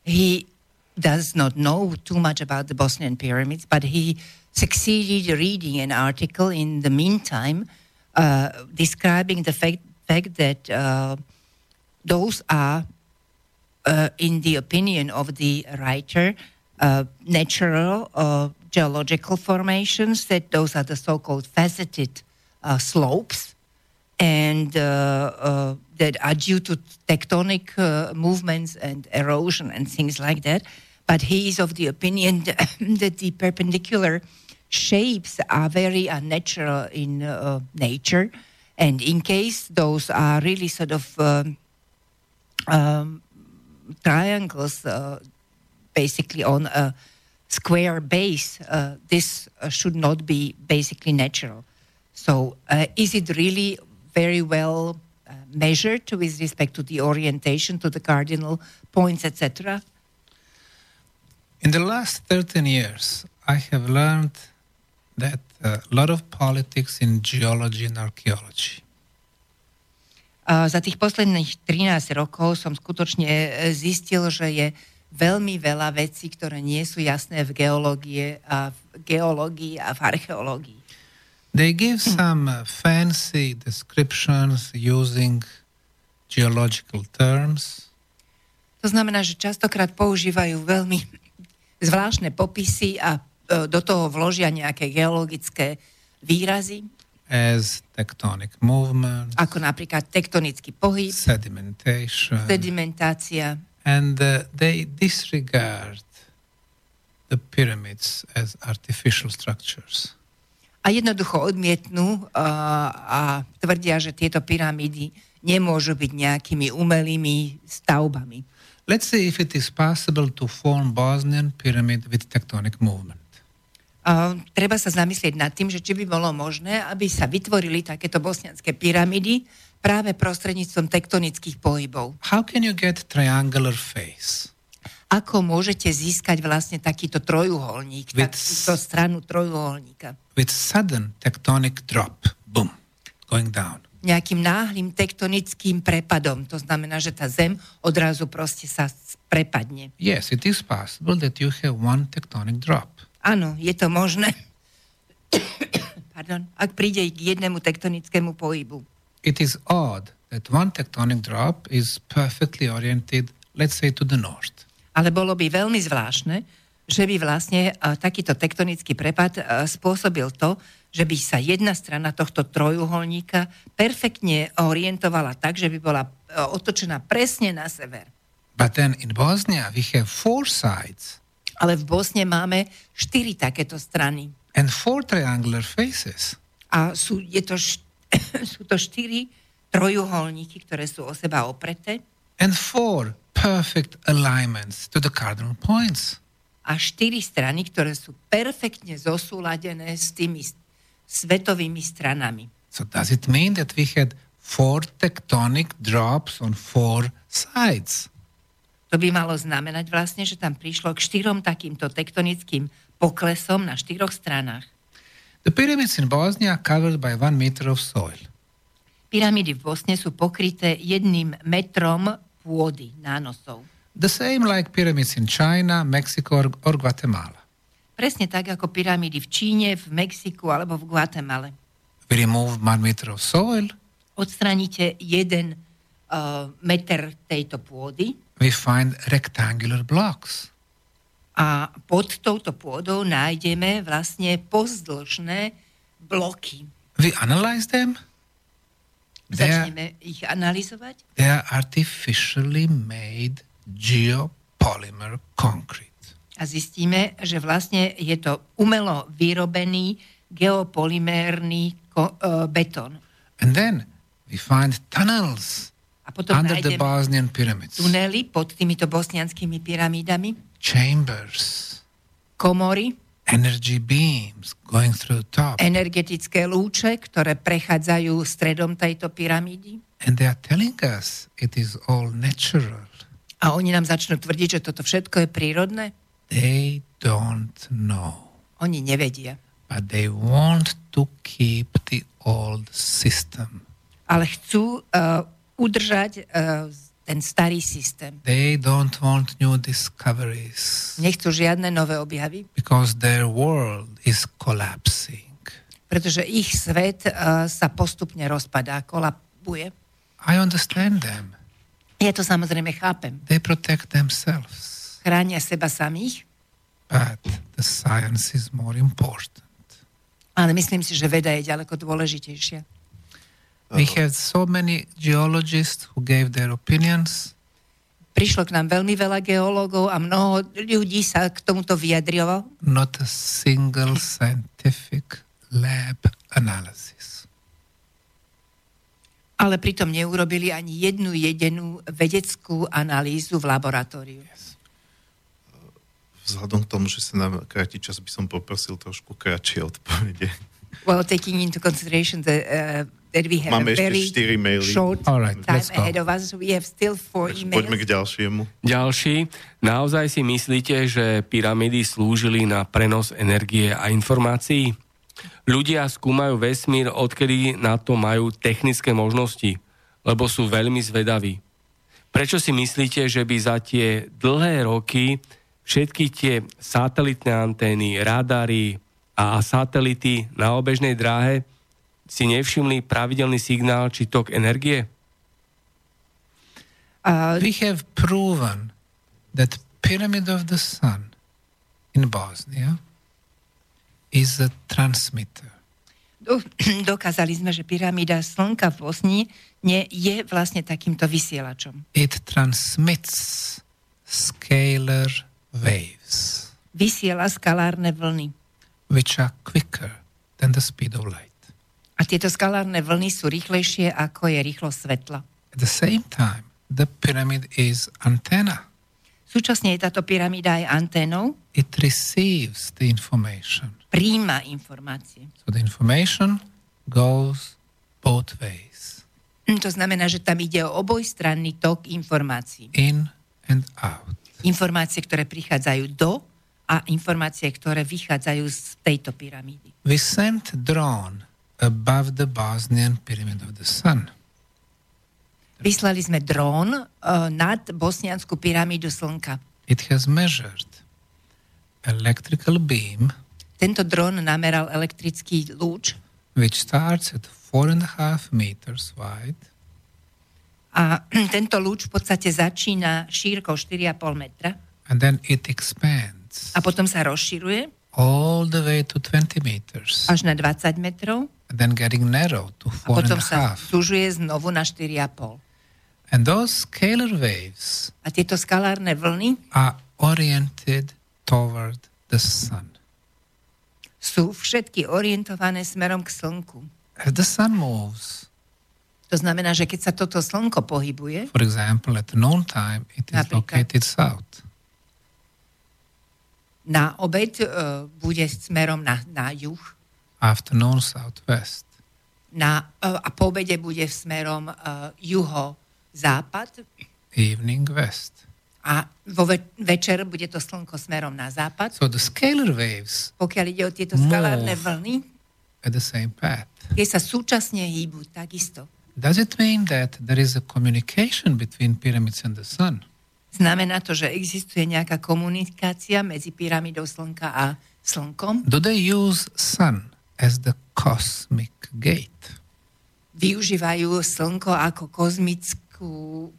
he does not know too much about the Bosnian pyramids, but he succeeded reading an article in the meantime describing the fact that those are, in the opinion of the writer, natural geological formations, that those are the so-called faceted slopes, and that are due to tectonic movements and erosion and things like that. But he is of the opinion that the perpendicular shapes are very unnatural in nature. And in case those are really sort of triangles, basically on a square base, this should not be basically natural. So is it really very well measured with respect to the orientation, to the cardinal points, etc.? In the last 13 years, I have learned that a lot of politics in geology and archaeology. Za tých posledných 13 rokov som skutočne zistil, že je veľmi veľa vecí, ktoré nie sú jasné v geológii a v archeológii. They give some fancy descriptions using geological terms. To znamená, že častokrát používajú veľmi zvláštne popisy a do toho vložia nejaké geologické výrazy. As tectonic movements, ako napríklad tektonický pohyb, sedimentácia. And they disregard the pyramids as artificial structures. A jednoducho odmietnú a tvrdia, že tieto pyramídy nemôžu byť nejakými umelými stavbami. Let's see if it is possible to form Bosnian pyramid with tectonic movement. Treba sa zamyslieť nad tým, že či by bolo možné, aby sa vytvorili takéto bosnianské pyramidy práve prostredníctvom tektonických pohybov. How can you get triangular face? Ako môžete získať vlastne takýto trojuholník, takúto stranu trojuholníka? With sudden tectonic drop, boom, going down. Nejakým náhlym tektonickým prepadom. To znamená, že tá zem odrazu proste sa prepadne. Yes, it is possible that you have one tectonic drop. Áno, je to možné. Pardon. Ak príde k jednému tektonickému pohybu. It is odd that one tectonic drop is perfectly oriented, let's say, to the north. Ale bolo by veľmi zvláštne, že by vlastne takýto tektonický prepad spôsobil to, že by sa jedna strana tohto trojuholníka perfektne orientovala tak, že by bola otočená presne na sever. But then in Bosnia we have four sides. Ale v Bosne máme 4 takéto strany. And 4 triangular faces. A sú to 4 trojuholníky, ktoré sú o seba opreté. And 4 perfect alignments to the cardinal points. A 4 strany, ktoré sú perfektne zosúladené s tými svetovými stranami. So does it mean that we had 4 tectonic drops on 4 sides? To by malo znamenať vlastne, že tam prišlo k 4 takýmto tektonickým poklesom na 4 stranách. The pyramids in Bosnia are covered by 1 meter of soil. Pyramidy v Bosne sú pokryté 1 metrom pôdy, nánosov. The same like pyramids in China, Mexico or Guatemala. Presne tak ako pyramidy v Číne, v Mexiku alebo v Guatemale. We remove 1 meter of soil. Odstraníte 1 meter tejto pôdy. We find rectangular blocks. A pod touto pôdou nájdeme vlastne pozdĺžné bloky. We analyze them. Začneme ich analyzovať. They are artificially made geopolymer concrete. A zistíme, že vlastne je to umelo vyrobený geopolymérny betón. And then we find tunnels. A potom nájdeme tunely pod týmito bosnianskými pyramídami. Chambers. Komory. Energy beams going through the top. Energetické lúče, ktoré prechádzajú stredom tejto pyramídy. And they are telling us it is all natural. A oni nám začnú tvrdiť, že toto všetko je prírodné. They don't know. Oni nevedia. But they want to keep the old system. Ale chcú udržať ten starý systém. They don't want new discoveries. Nechcú žiadne nové objavy. Because their world is collapsing. Pretože ich svet sa postupne rozpadá, kolabuje. I understand them. Ja to samozrejme chápem. They protect themselves. Chránia seba samých. But the science is more important. Ale myslím si, že veda je ďaleko dôležitejšia. We have so many geologists who gave their opinions. Prišlo k nám veľmi veľa geológov a mnoho ľudí sa k tomuto vyjadrilo. Not a single scientific lab analysis. Ale pritom neurobili ani jednu vedeckú analýzu v laboratóriu. Yes. Vzhľadom k tomu, že sa nám kráti čas, by som poprosil trošku kratšie odpovede. Well, taking into consideration the that we have máme a very short time ahead of us. We have still 4 emails. Poďme k ďalšiemu. Ďalší. Naozaj si myslíte, že pyramídy slúžili na prenos energie a informácií? Ľudia skúmajú vesmír, odkedy na to majú technické možnosti, lebo sú veľmi zvedaví. Prečo si myslíte, že by za tie dlhé roky všetky tie satelitné antény, radary a satelity na obežnej dráhe si nevšimli pravidelný signál či tok energie? We have proven that pyramid of the sun in Bosnia is a transmitter. Dokázali sme, že pyramída slnka v Bosni je vlastne takýmto vysielačom. It transmits scalar waves. Vysiela skalárne vlny. Which are quicker than the speed of light. A tieto skalárne vlny sú rýchlejšie, ako je rýchlosť svetla. At the same time, the pyramid is antenna. Súčasne je táto pyramída aj anténou. It receives the information. Príjma informácie. So the information goes both ways. To znamená, že tam ide o obojstranný tok informácií. In and out. Informácie, ktoré prichádzajú do a informácie, ktoré vychádzajú z tejto pyramídy. We sent drone above the Bosnian pyramid of the sun. Vyslali sme drón nad bosniansku pyramídu slnka. It has measured electrical beam. Tento drón nameral elektrický lúč, which starts at 4.5 meters wide. A tento lúč v podstate začína šírkou 4,5 metra. And then it expands. A potom sa rozširuje. All the way to 20 meters. Až na 20 metrov. And then getting narrow to 4.5. A potom sa zužuje znovu na 4.5. And those scalar waves. A tieto skalárne vlny are oriented toward the sun. Sú všetky orientované smerom k slnku. As the sun moves. To znamená, že keď sa toto slnko pohybuje. For example, at noon time it is located south. Na obed bude smerom na juh. Afternoon southwest. A po obede bude smerom juho-západ. Evening west. A vo večer bude to slnko smerom na západ. So the scalar waves. Pokiaľ ide o tieto skalárne vlny. At the same path. Keď sa súčasne hýbu, takisto. Does it mean that there is a communication between pyramids and the sun? Znamená to, že existuje nejaká komunikácia medzi pyramidou slnka a slnkom? Do they use sun as the cosmic gate? Využívajú slnko ako kozmickú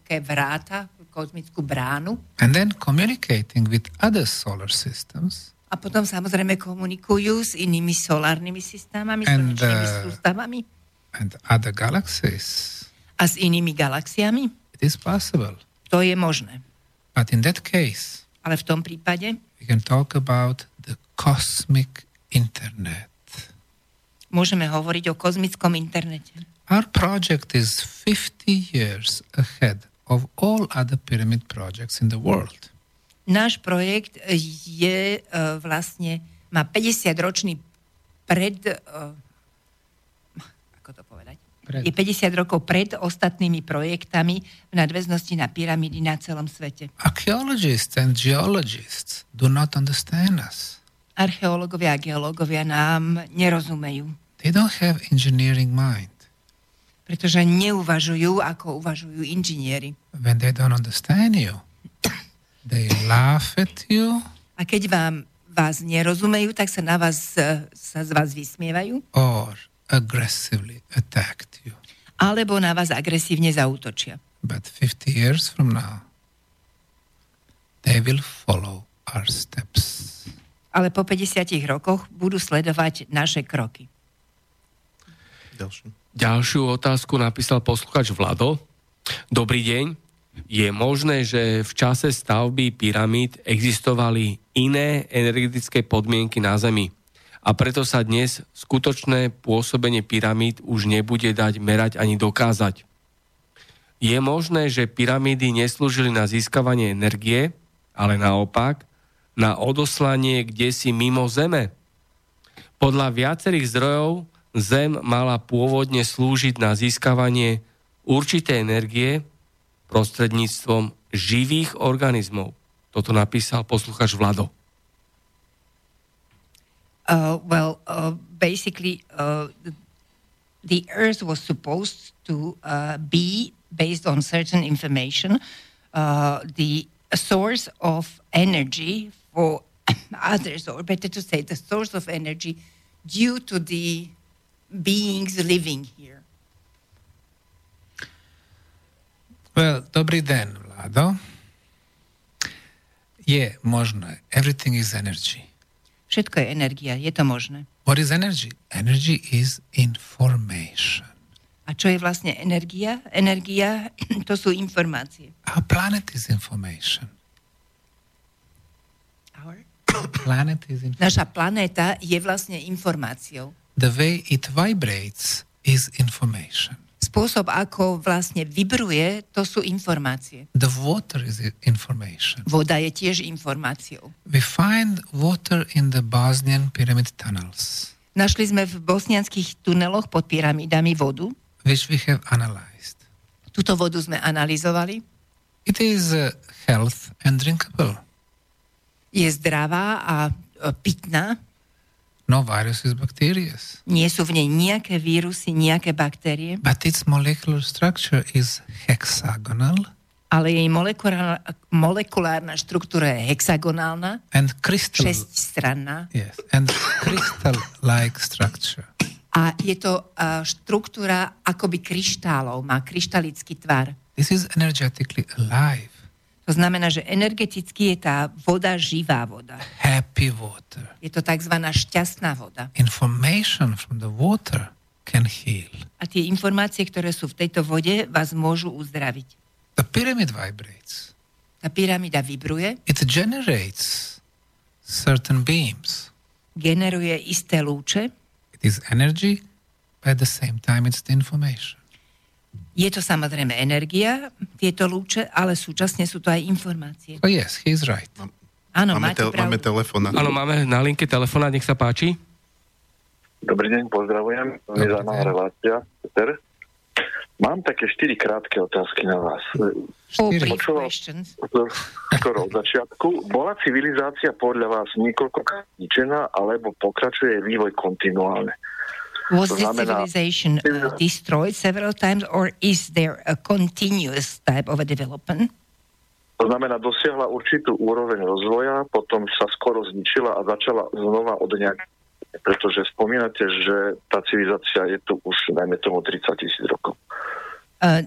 bránu? And then communicating with other solar systems. A potom samozrejme komunikujú s inými solárnymi systémami, slnečnými sústavami. And other galaxies. A s inými galaxiami? It is possible. To je možné. But in that case, ale v tom prípade, we can talk about the cosmic internet. Môžeme hovoriť o kozmickom internete. Our project is 50 years ahead of all other pyramid projects in the world. Náš projekt je vlastne má 50 ročný je 50 rokov pred ostatnými projektami v nadväznosti na pyramídy na celom svete. Archaeologists and geologists do not understand us. Archeológovia a geológovia nám nerozumejú. They don't have engineering mind. Pretože neuvažujú, ako uvažujú inžinieri. When they don't understand you, they laugh at you. A keď vás nerozumejú, tak sa z vás vysmievajú. Or aggressively attacked you. Alebo na vás agresívne zaútočia. But 50 years from now, they will follow our steps. Ale po 50 rokoch budú sledovať naše kroky. Ďalšiu otázku napísal posluchač Vlado. Dobrý deň. Je možné, že v čase stavby pyramíd existovali iné energetické podmienky na Zemi? A preto sa dnes skutočné pôsobenie pyramíd už nebude dať merať ani dokázať. Je možné, že pyramídy neslúžili na získavanie energie, ale naopak na odoslanie kdesi mimo Zeme. Podľa viacerých zdrojov Zem mala pôvodne slúžiť na získavanie určitej energie prostredníctvom živých organizmov. Toto napísal poslucháč Vlado. The Earth was supposed to be, based on certain information, the source of energy for others, or better to say, the source of energy due to the beings living here. Well, dobrý den, Vlado. Je možné. Everything is energy. Všetko je energia. Je to možné. What is energy? Energy is information. A čo je vlastne energia? Energia, to sú informácie. Our planet is information. Naša planéta je vlastne informáciou. The way it vibrates is information. Spôsob, ako vlastne vibruje, to sú informácie. The water is information. Voda je tiež informáciou. We find water in the Bosnian pyramid tunnels. Našli sme v bosnianských tuneloch pod pyramidami vodu. Which we have analyzed. Túto vodu sme analyzovali. It is health and drinkable. Je zdravá a pitná. No viruses, bacteria. Nie sú v nej nejaké vírusy, nejaké baktérie. But its molecular structure is hexagonal. Ale jej molekulárna štruktúra je hexagonálna. And crystal. Šesťstranná. Yes, and crystal-like structure. A je to štruktúra akoby kryštálov, má kryštalický tvar. This is energetically alive. To znamená, že energeticky je tá voda živá voda. Happy water. Je to takzvaná šťastná voda. Information from the water can heal. A tie informácie, ktoré sú v tejto vode, vás môžu uzdraviť. The pyramid vibrates. Tá pyramida vibruje. It generates certain beams. Generuje isté lúče. It is energy, but at the same time it's the information. Je to samozrejme energia, tieto lúče, ale súčasne sú to aj informácie. Oh yes, he's right. Áno, máme telefón. Áno, máme na linke telefonát, nech sa páči. Dobrý deň, pozdravujem. To je zaujímavá relácia. Peter. Mám také 4 krátke otázky na vás. Skoro od začiatku. Bola civilizácia podľa vás niekoľkokrát ničená, alebo pokračuje vývoj kontinuálne? Was this civilization destroyed several times, or is there a continuous type of a development? To znamená, dosiahla určitú úroveň rozvoja, potom sa skoro zničila a začala znova od nejak, pretože spomínate, že tá civilizácia je tu už najmä tomu 30,000 rokov.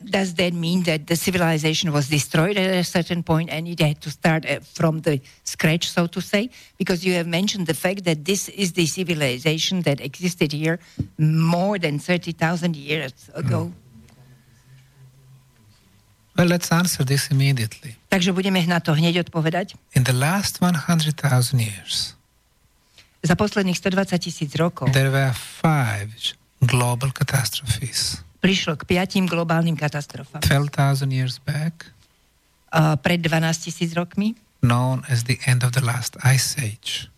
Does that mean that the civilization was destroyed at a certain point and it had to start from the scratch, so to say? Because you have mentioned the fact that this is the civilization that existed here more than 30,000 years ago. Well, let's answer this immediately. Takže budeme na to hneď odpovedať. In the last 100,000 years, za posledných 120,000 rokov, there were 5 global catastrophes. Prišlo k 5 globálnym katastrofám. 12,000 years back. Pred 12,000 rokmi. Known as the end of the last ice age.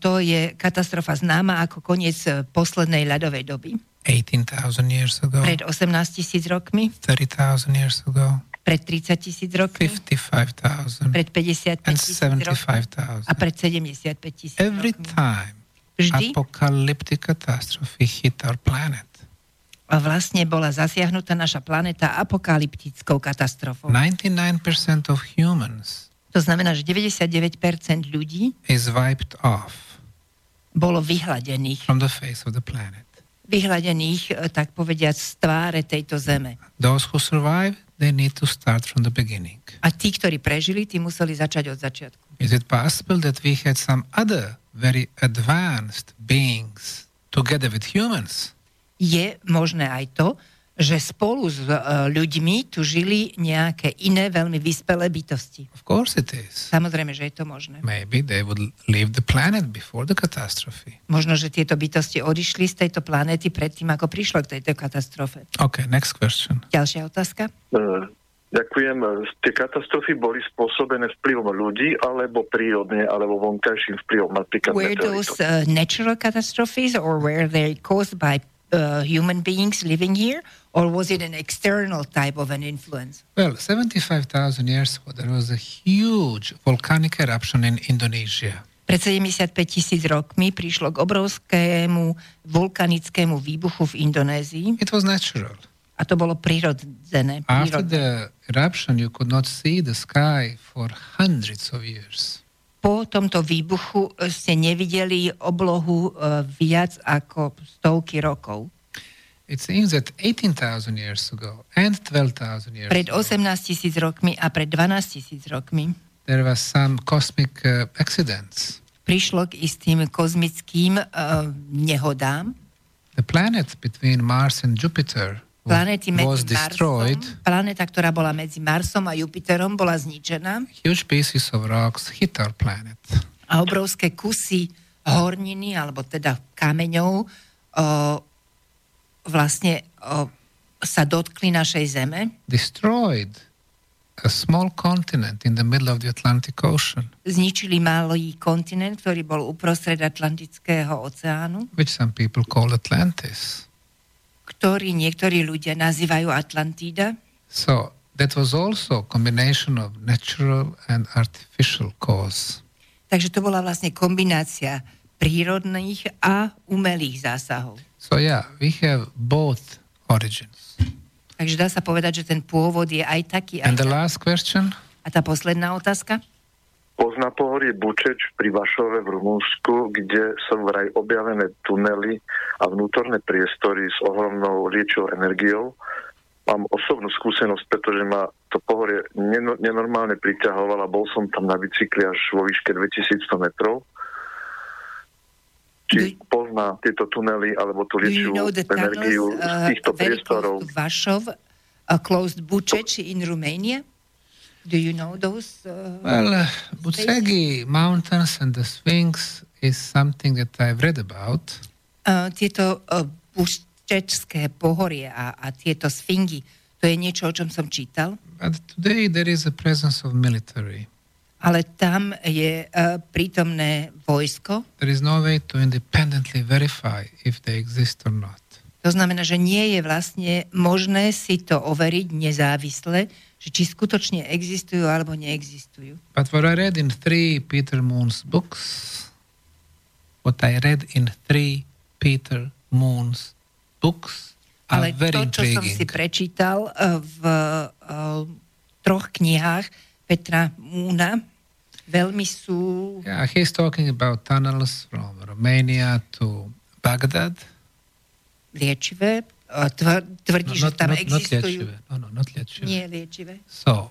To je katastrofa známa ako koniec poslednej ľadovej doby. 18,000 years ago. Pred 18,000 rokmi. 30,000 years ago. Pred 30,000 rokmi. 55,000. Pred 55,000. A pred 75,000 rokmi. Every time apocalyptic catastrophe hit our planet. A vlastne bola zasiahnutá naša planéta apokalyptickou katastrofou. 99% of humans. To znamená, že 99% ľudí is wiped off. Bolo vyhladených. From the face of the planet. Vyhladených, tak povediať, z tváre tejto zeme. Those who survive, they need to start from the beginning. A tí, ktorí prežili, tí museli začať od začiatku. Is it possible that we had some other very advanced beings together with humans? Je možné aj to, že spolu s ľuďmi tu žili nejaké iné veľmi vyspelé bytosti. Of course it is. Samozrejme, že je to možné. Maybe they would leave the planet before the catastrophe. Možno, že tieto bytosti odišli z tejto planéty predtým, ako prišlo k tejto katastrofe. OK, next question. Ďalšia otázka? Ďakujem. Tie katastrofy boli spôsobené vplyvom ľudí, alebo prírodne, alebo vonkajším vplyvom. Were those natural catastrophes or were they caused by human beings living here, or was it an external type of an influence? Well, 75,000 years ago, there was a huge volcanic eruption in Indonesia. Pred 75,000 rokmi prišlo k obrovskému vulkanickému výbuchu v Indonézii. It was natural. A to bolo prirodzené. After the eruption, you could not see the sky for hundreds of years. Po tomto výbuchu ste nevideli oblohu viac ako stovky rokov. It seems that 18,000 years ago and 12,000 years ago. Pred 18,000 rokmi a pred 12,000 rokmi. There was some cosmic accidents. Prišlo k istým kozmickým nehodám. The planet between Mars and Jupiter was destroyed. Planéta, ktorá bola medzi Marsom a Jupiterom, bola zničená. Huge pieces of rocks hit our planet. A obrovské kusy horniny, alebo teda kameňov, sa dotkli našej Zeme. Destroyed a small continent in the middle of the Atlantic Ocean. Zničili malý kontinent, ktorý bol uprostred Atlantického oceánu. Which some people call Atlantis. Ktorý niektorí ľudia nazývajú Atlantída. So, that was also a combination of natural and artificial cause. Takže to bola vlastne kombinácia prírodných a umelých zásahov. So yeah, we have both origins. Takže dá sa povedať, že ten pôvod je aj taký, aj. And the last question? A tá posledná otázka? Pozná pohorie Bučeč pri Vašove v Rumunsku, kde sú vraj objavené tunely a vnútorné priestory s ohromnou liečou energiou. Mám osobnú skúsenosť, pretože ma to pohorie nenormálne priťahovalo. Bol som tam na bicykli až vo výške 2100 metrov. Či pozná tieto tunely alebo tú liečú energiu z týchto priestorov. Vašov, close to Bučeč in Romania? Do you know those? Bucegi mountains and the Sphinx is something that I've read about. Tieto bučečské pohorie a tieto sfingy, to je niečo, o čom som čítal. But today there is a presence of military. Ale tam je prítomné vojsko. There is no way to independently verify if they exist or not. To znamená, že nie je vlastne možné si to overiť nezávisle, či skutočne existujú alebo neexistujú. But what I read in three Peter Moon's books are very intriguing. Ale to, čo som si prečítal v troch knihách Petra Moona, veľmi sú... Yeah, he's talking about tunnels from Romania to Baghdad. Liečivé. Tvrdí, že tam existujú. Not liečivé. Nie liečivé. So,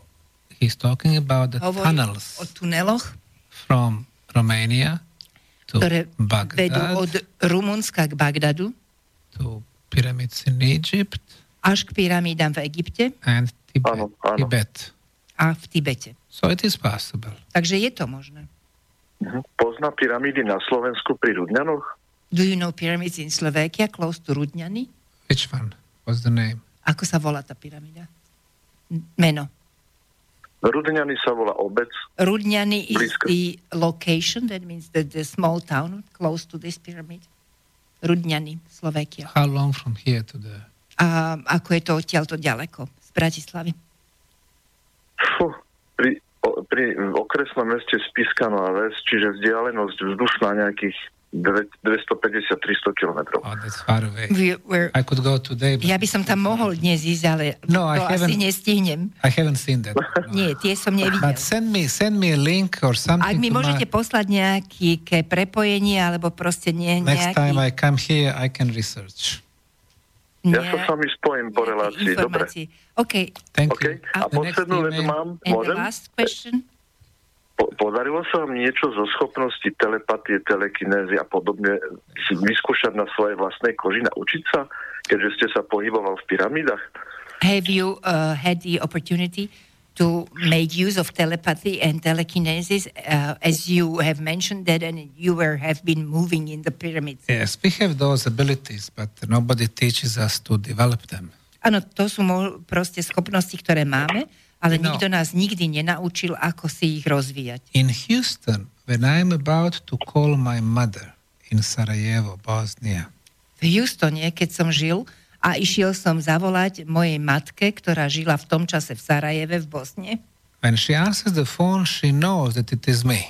he's talking about the tunnels. O tuneloch. From Romania to Baghdad. Vedú od Rumunska k Bagdadu. To pyramids in Egypt. Až k pyramídam v Egypte. And Tibet. A v Tibete. So it is possible. Takže je to možné. Pozná pyramídy na Slovensku pri Rudňanoch? Do you know pyramids in Slovakia close to Rudňany? Which one? What's the name? Ako sa volá tá pyramída? Meno. Rudňany sa volá obec. Rudňany is the location, that means the small town close to this pyramid. Rudňany, Slovakia. How long from here to there? A ako je to odtiaľto ďaleko? Z Bratislavy. Pri okresnom meste Spišská Nová Ves, čiže vzdialenosť vzdušná nejakých 250-300 kilometrov. Oh, that's far away. I could go today. Ja by som tam mohol dnes ísť, ale to asi nestihnem. I haven't seen that. No. Nie, tie som nevidel. But send me a link or something. Ak mi môžete poslať nejaké prepojenie, alebo proste nejaký... Next time I come here, I can research. Ja sa s vami spojím po relácii. Dobre. OK. Thank you. A poslednú vetu mám. Môžem? And the last question. Podarilo sa vám niečo zo schopnosti telepatie, telekinézy a podobne si vyskúšať na svojej vlastnej koži, naučiť sa, keďže ste sa pohyboval v pyramidách? Have you had the opportunity to make use of telepathy and telekinesis as you have mentioned that and you have been moving in the pyramids? Yes, we have those abilities, but nobody teaches us to develop them. Áno, to sú proste schopnosti, ktoré máme, ale nikto nás nikdy nenaučil, ako si ich rozvíjať. In Houston, when I'm about to call my mother in Sarajevo, Bosnia. V v Houstone, keď som žil, a išiel som zavolať mojej matke, ktorá žila v tom čase v Sarajeve, v Bosne. When she answers the phone, she knows that it is me.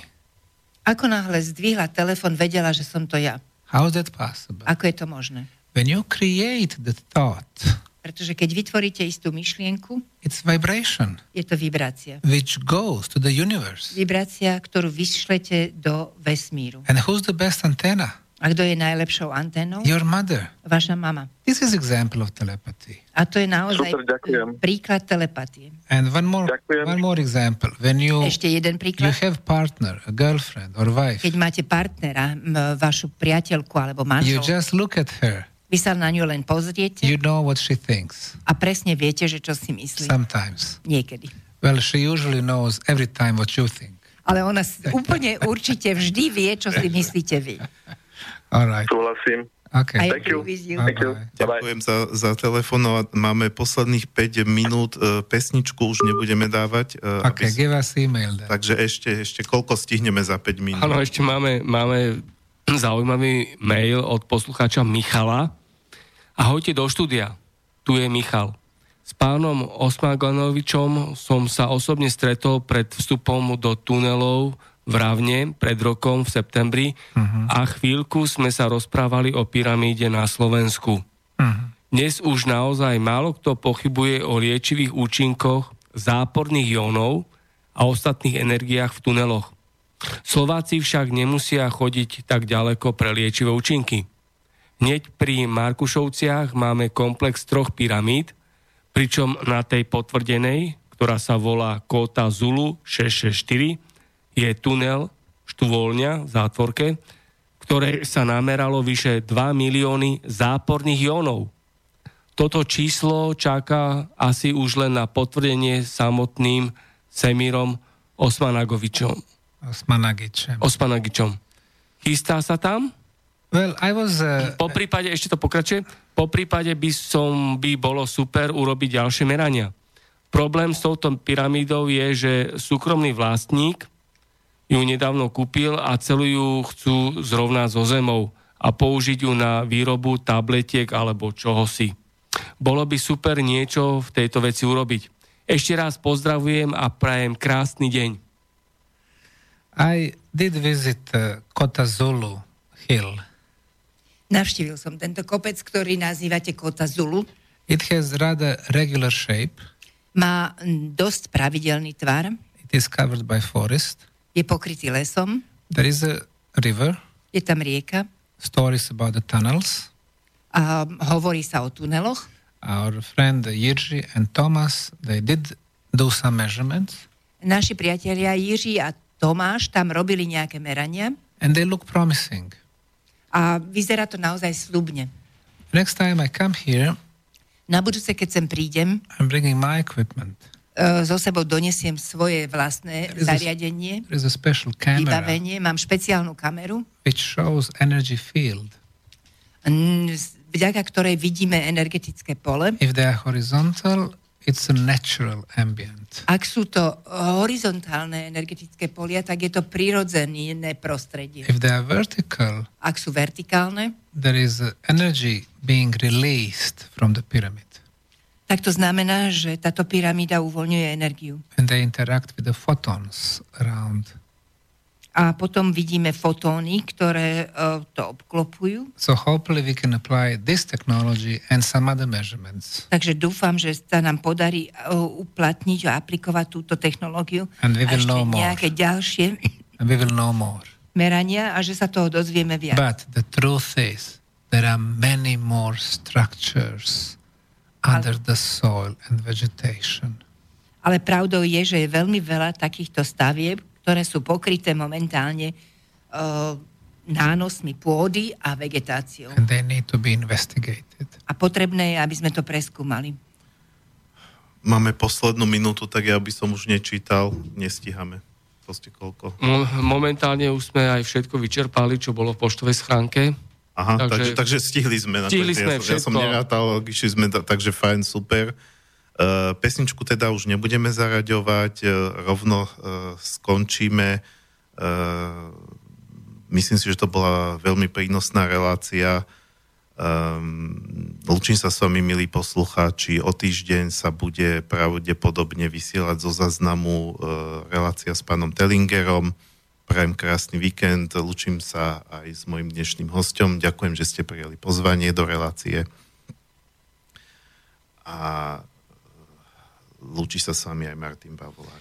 Ako náhle zdvihla telefon, vedela, že som to ja. How is that possible? Ako je to možné? When you create the thought, pretože keď vytvoríte istú myšlienku, it's vibration, je to vibrácia, which goes to the universe. Vibrácia, ktorú vyšlete do vesmíru. And who's the best antenna? A kto je najlepšou anténou? Your mother. Vaša mama. This is example of telepathy. A to je naozaj príklad telepatie. And one more example. When you, ešte jeden príklad. You have partner, a girlfriend or wife. Keď máte partnera, vašu priateľku alebo manželku. You just look at her. Vy sa na ňu len pozriete. You know what she thinks. A presne viete, že čo si myslí. Sometimes. Niekedy. Well, she usually knows every time what you think. Ale ona úplne určite vždy vie, čo si myslíte vy. All right. Súhlasím. Okay. Thank you. Ďakujem za telefón. Máme posledných 5 minút. Pesničku už nebudeme dávať. Okay, give us email. Takže ešte koľko stihneme za 5 minút? Áno, ešte máme zaujímavý mail od poslucháča Michala. Ahojte do štúdia. Tu je Michal. S pánom Osmanagićom som sa osobne stretol pred vstupom do tunelov v Ravne pred rokom v septembri a chvíľku sme sa rozprávali o pyramíde na Slovensku. Dnes už naozaj málo kto pochybuje o liečivých účinkoch záporných jónov a ostatných energiách v tuneloch. Slováci však nemusia chodiť tak ďaleko pre liečivé účinky. Hneď pri Markušovciach máme komplex 3 pyramíd, pričom na tej potvrdenej, ktorá sa volá Kota Zulu 664, je tunel štôlňa v zátvorke, ktoré sa nameralo vyše 2 milióny záporných jónov. Toto číslo čaká asi už len na potvrdenie samotným Semírom Osmanagićom. Chystá sa tam? Well, poprípade, ešte to pokračuje, poprípade by bolo super urobiť ďalšie merania. Problém s touto pyramídou je, že súkromný vlastník ju nedávno kúpil a celú ju chcú zrovnať so zemou a použiť ju na výrobu tabletiek alebo čohosi. Bolo by super niečo v tejto veci urobiť. Ešte raz pozdravujem a prajem krásny deň. I did visit Kota Zulu hill. Navštívil som tento kopec, ktorý nazývate Kota Zulu. It has rather regular shape. Má dosť pravidelný tvar. It is covered by forest. Je pokrytý lesom. There is a river. Je tam rieka. Stories about the tunnels. A hovorí sa o tuneloch. Our friend Jiří and Thomas, they did do some measurements. Naši priatelia Jiří a Tomáš tam robili nejaké merania. And they look promising. A vyzerá to naozaj sľubne. Next time I come here, na budúce, keď sem prídem, I'm bringing my equipment. So sebou donesiem svoje vlastné zariadenie. There is a special camera. Vybavenie, mám špeciálnu kameru, which shows energy field. Vďaka ktorej vidíme energetické pole. If they are horizontal, it's a natural ambient. Ak sú to horizontálne energetické polia, tak je to prirodzené prostredie. If they are vertical, ak sú vertikálne, there is energy being released from the pyramid. Tak to znamená, že táto pyramída uvoľňuje energiu. And they interact with the photons around. A potom vidíme fotóny, ktoré to obklopujú. So hopefully we can apply this technology and some other measurements. Takže dúfam, že sa nám podarí uplatniť a aplikovať túto technológiu. And we will know more. Nejaké ďalšie merania a že sa toho dozvieme viac. But the truth is, there are many more structures under the soil and vegetation. Ale pravdou je, že je veľmi veľa takýchto stavieb, ktoré sú pokryté momentálne nánosmi pôdy a vegetáciou. And they need to be investigated. A potrebné je, aby sme to preskúmali. Máme poslednú minútu, tak ja by som už nečítal, nestíhame. To ste koľko? Momentálne už sme aj všetko vyčerpali, čo bolo v poštovej schránke. Aha, takže stihli sme. Stihli sme všetko. Ja som nerátal, takže fajn, super. Pesničku teda už nebudeme zaraďovať, rovno skončíme. Myslím si, že to bola veľmi prínosná relácia. Lúčim sa s vami, milí poslucháči. O týždeň sa bude pravdepodobne vysielať zo záznamu relácia s pánom Tellingerom. Prajem krásny víkend. Lúčim sa aj s mojim dnešným hosťom. Ďakujem, že ste prijali pozvanie do relácie. A lúči sa s vami aj Martin Pavolár.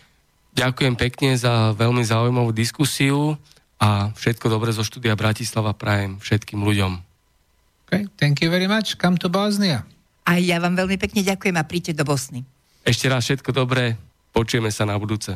Ďakujem pekne za veľmi zaujímavú diskusiu a všetko dobré zo štúdia Bratislava prajem všetkým ľuďom. Okay, thank you very much. Come to Bosnia. A ja vám veľmi pekne ďakujem a príďte do Bosny. Ešte raz všetko dobré. Počujeme sa na budúce.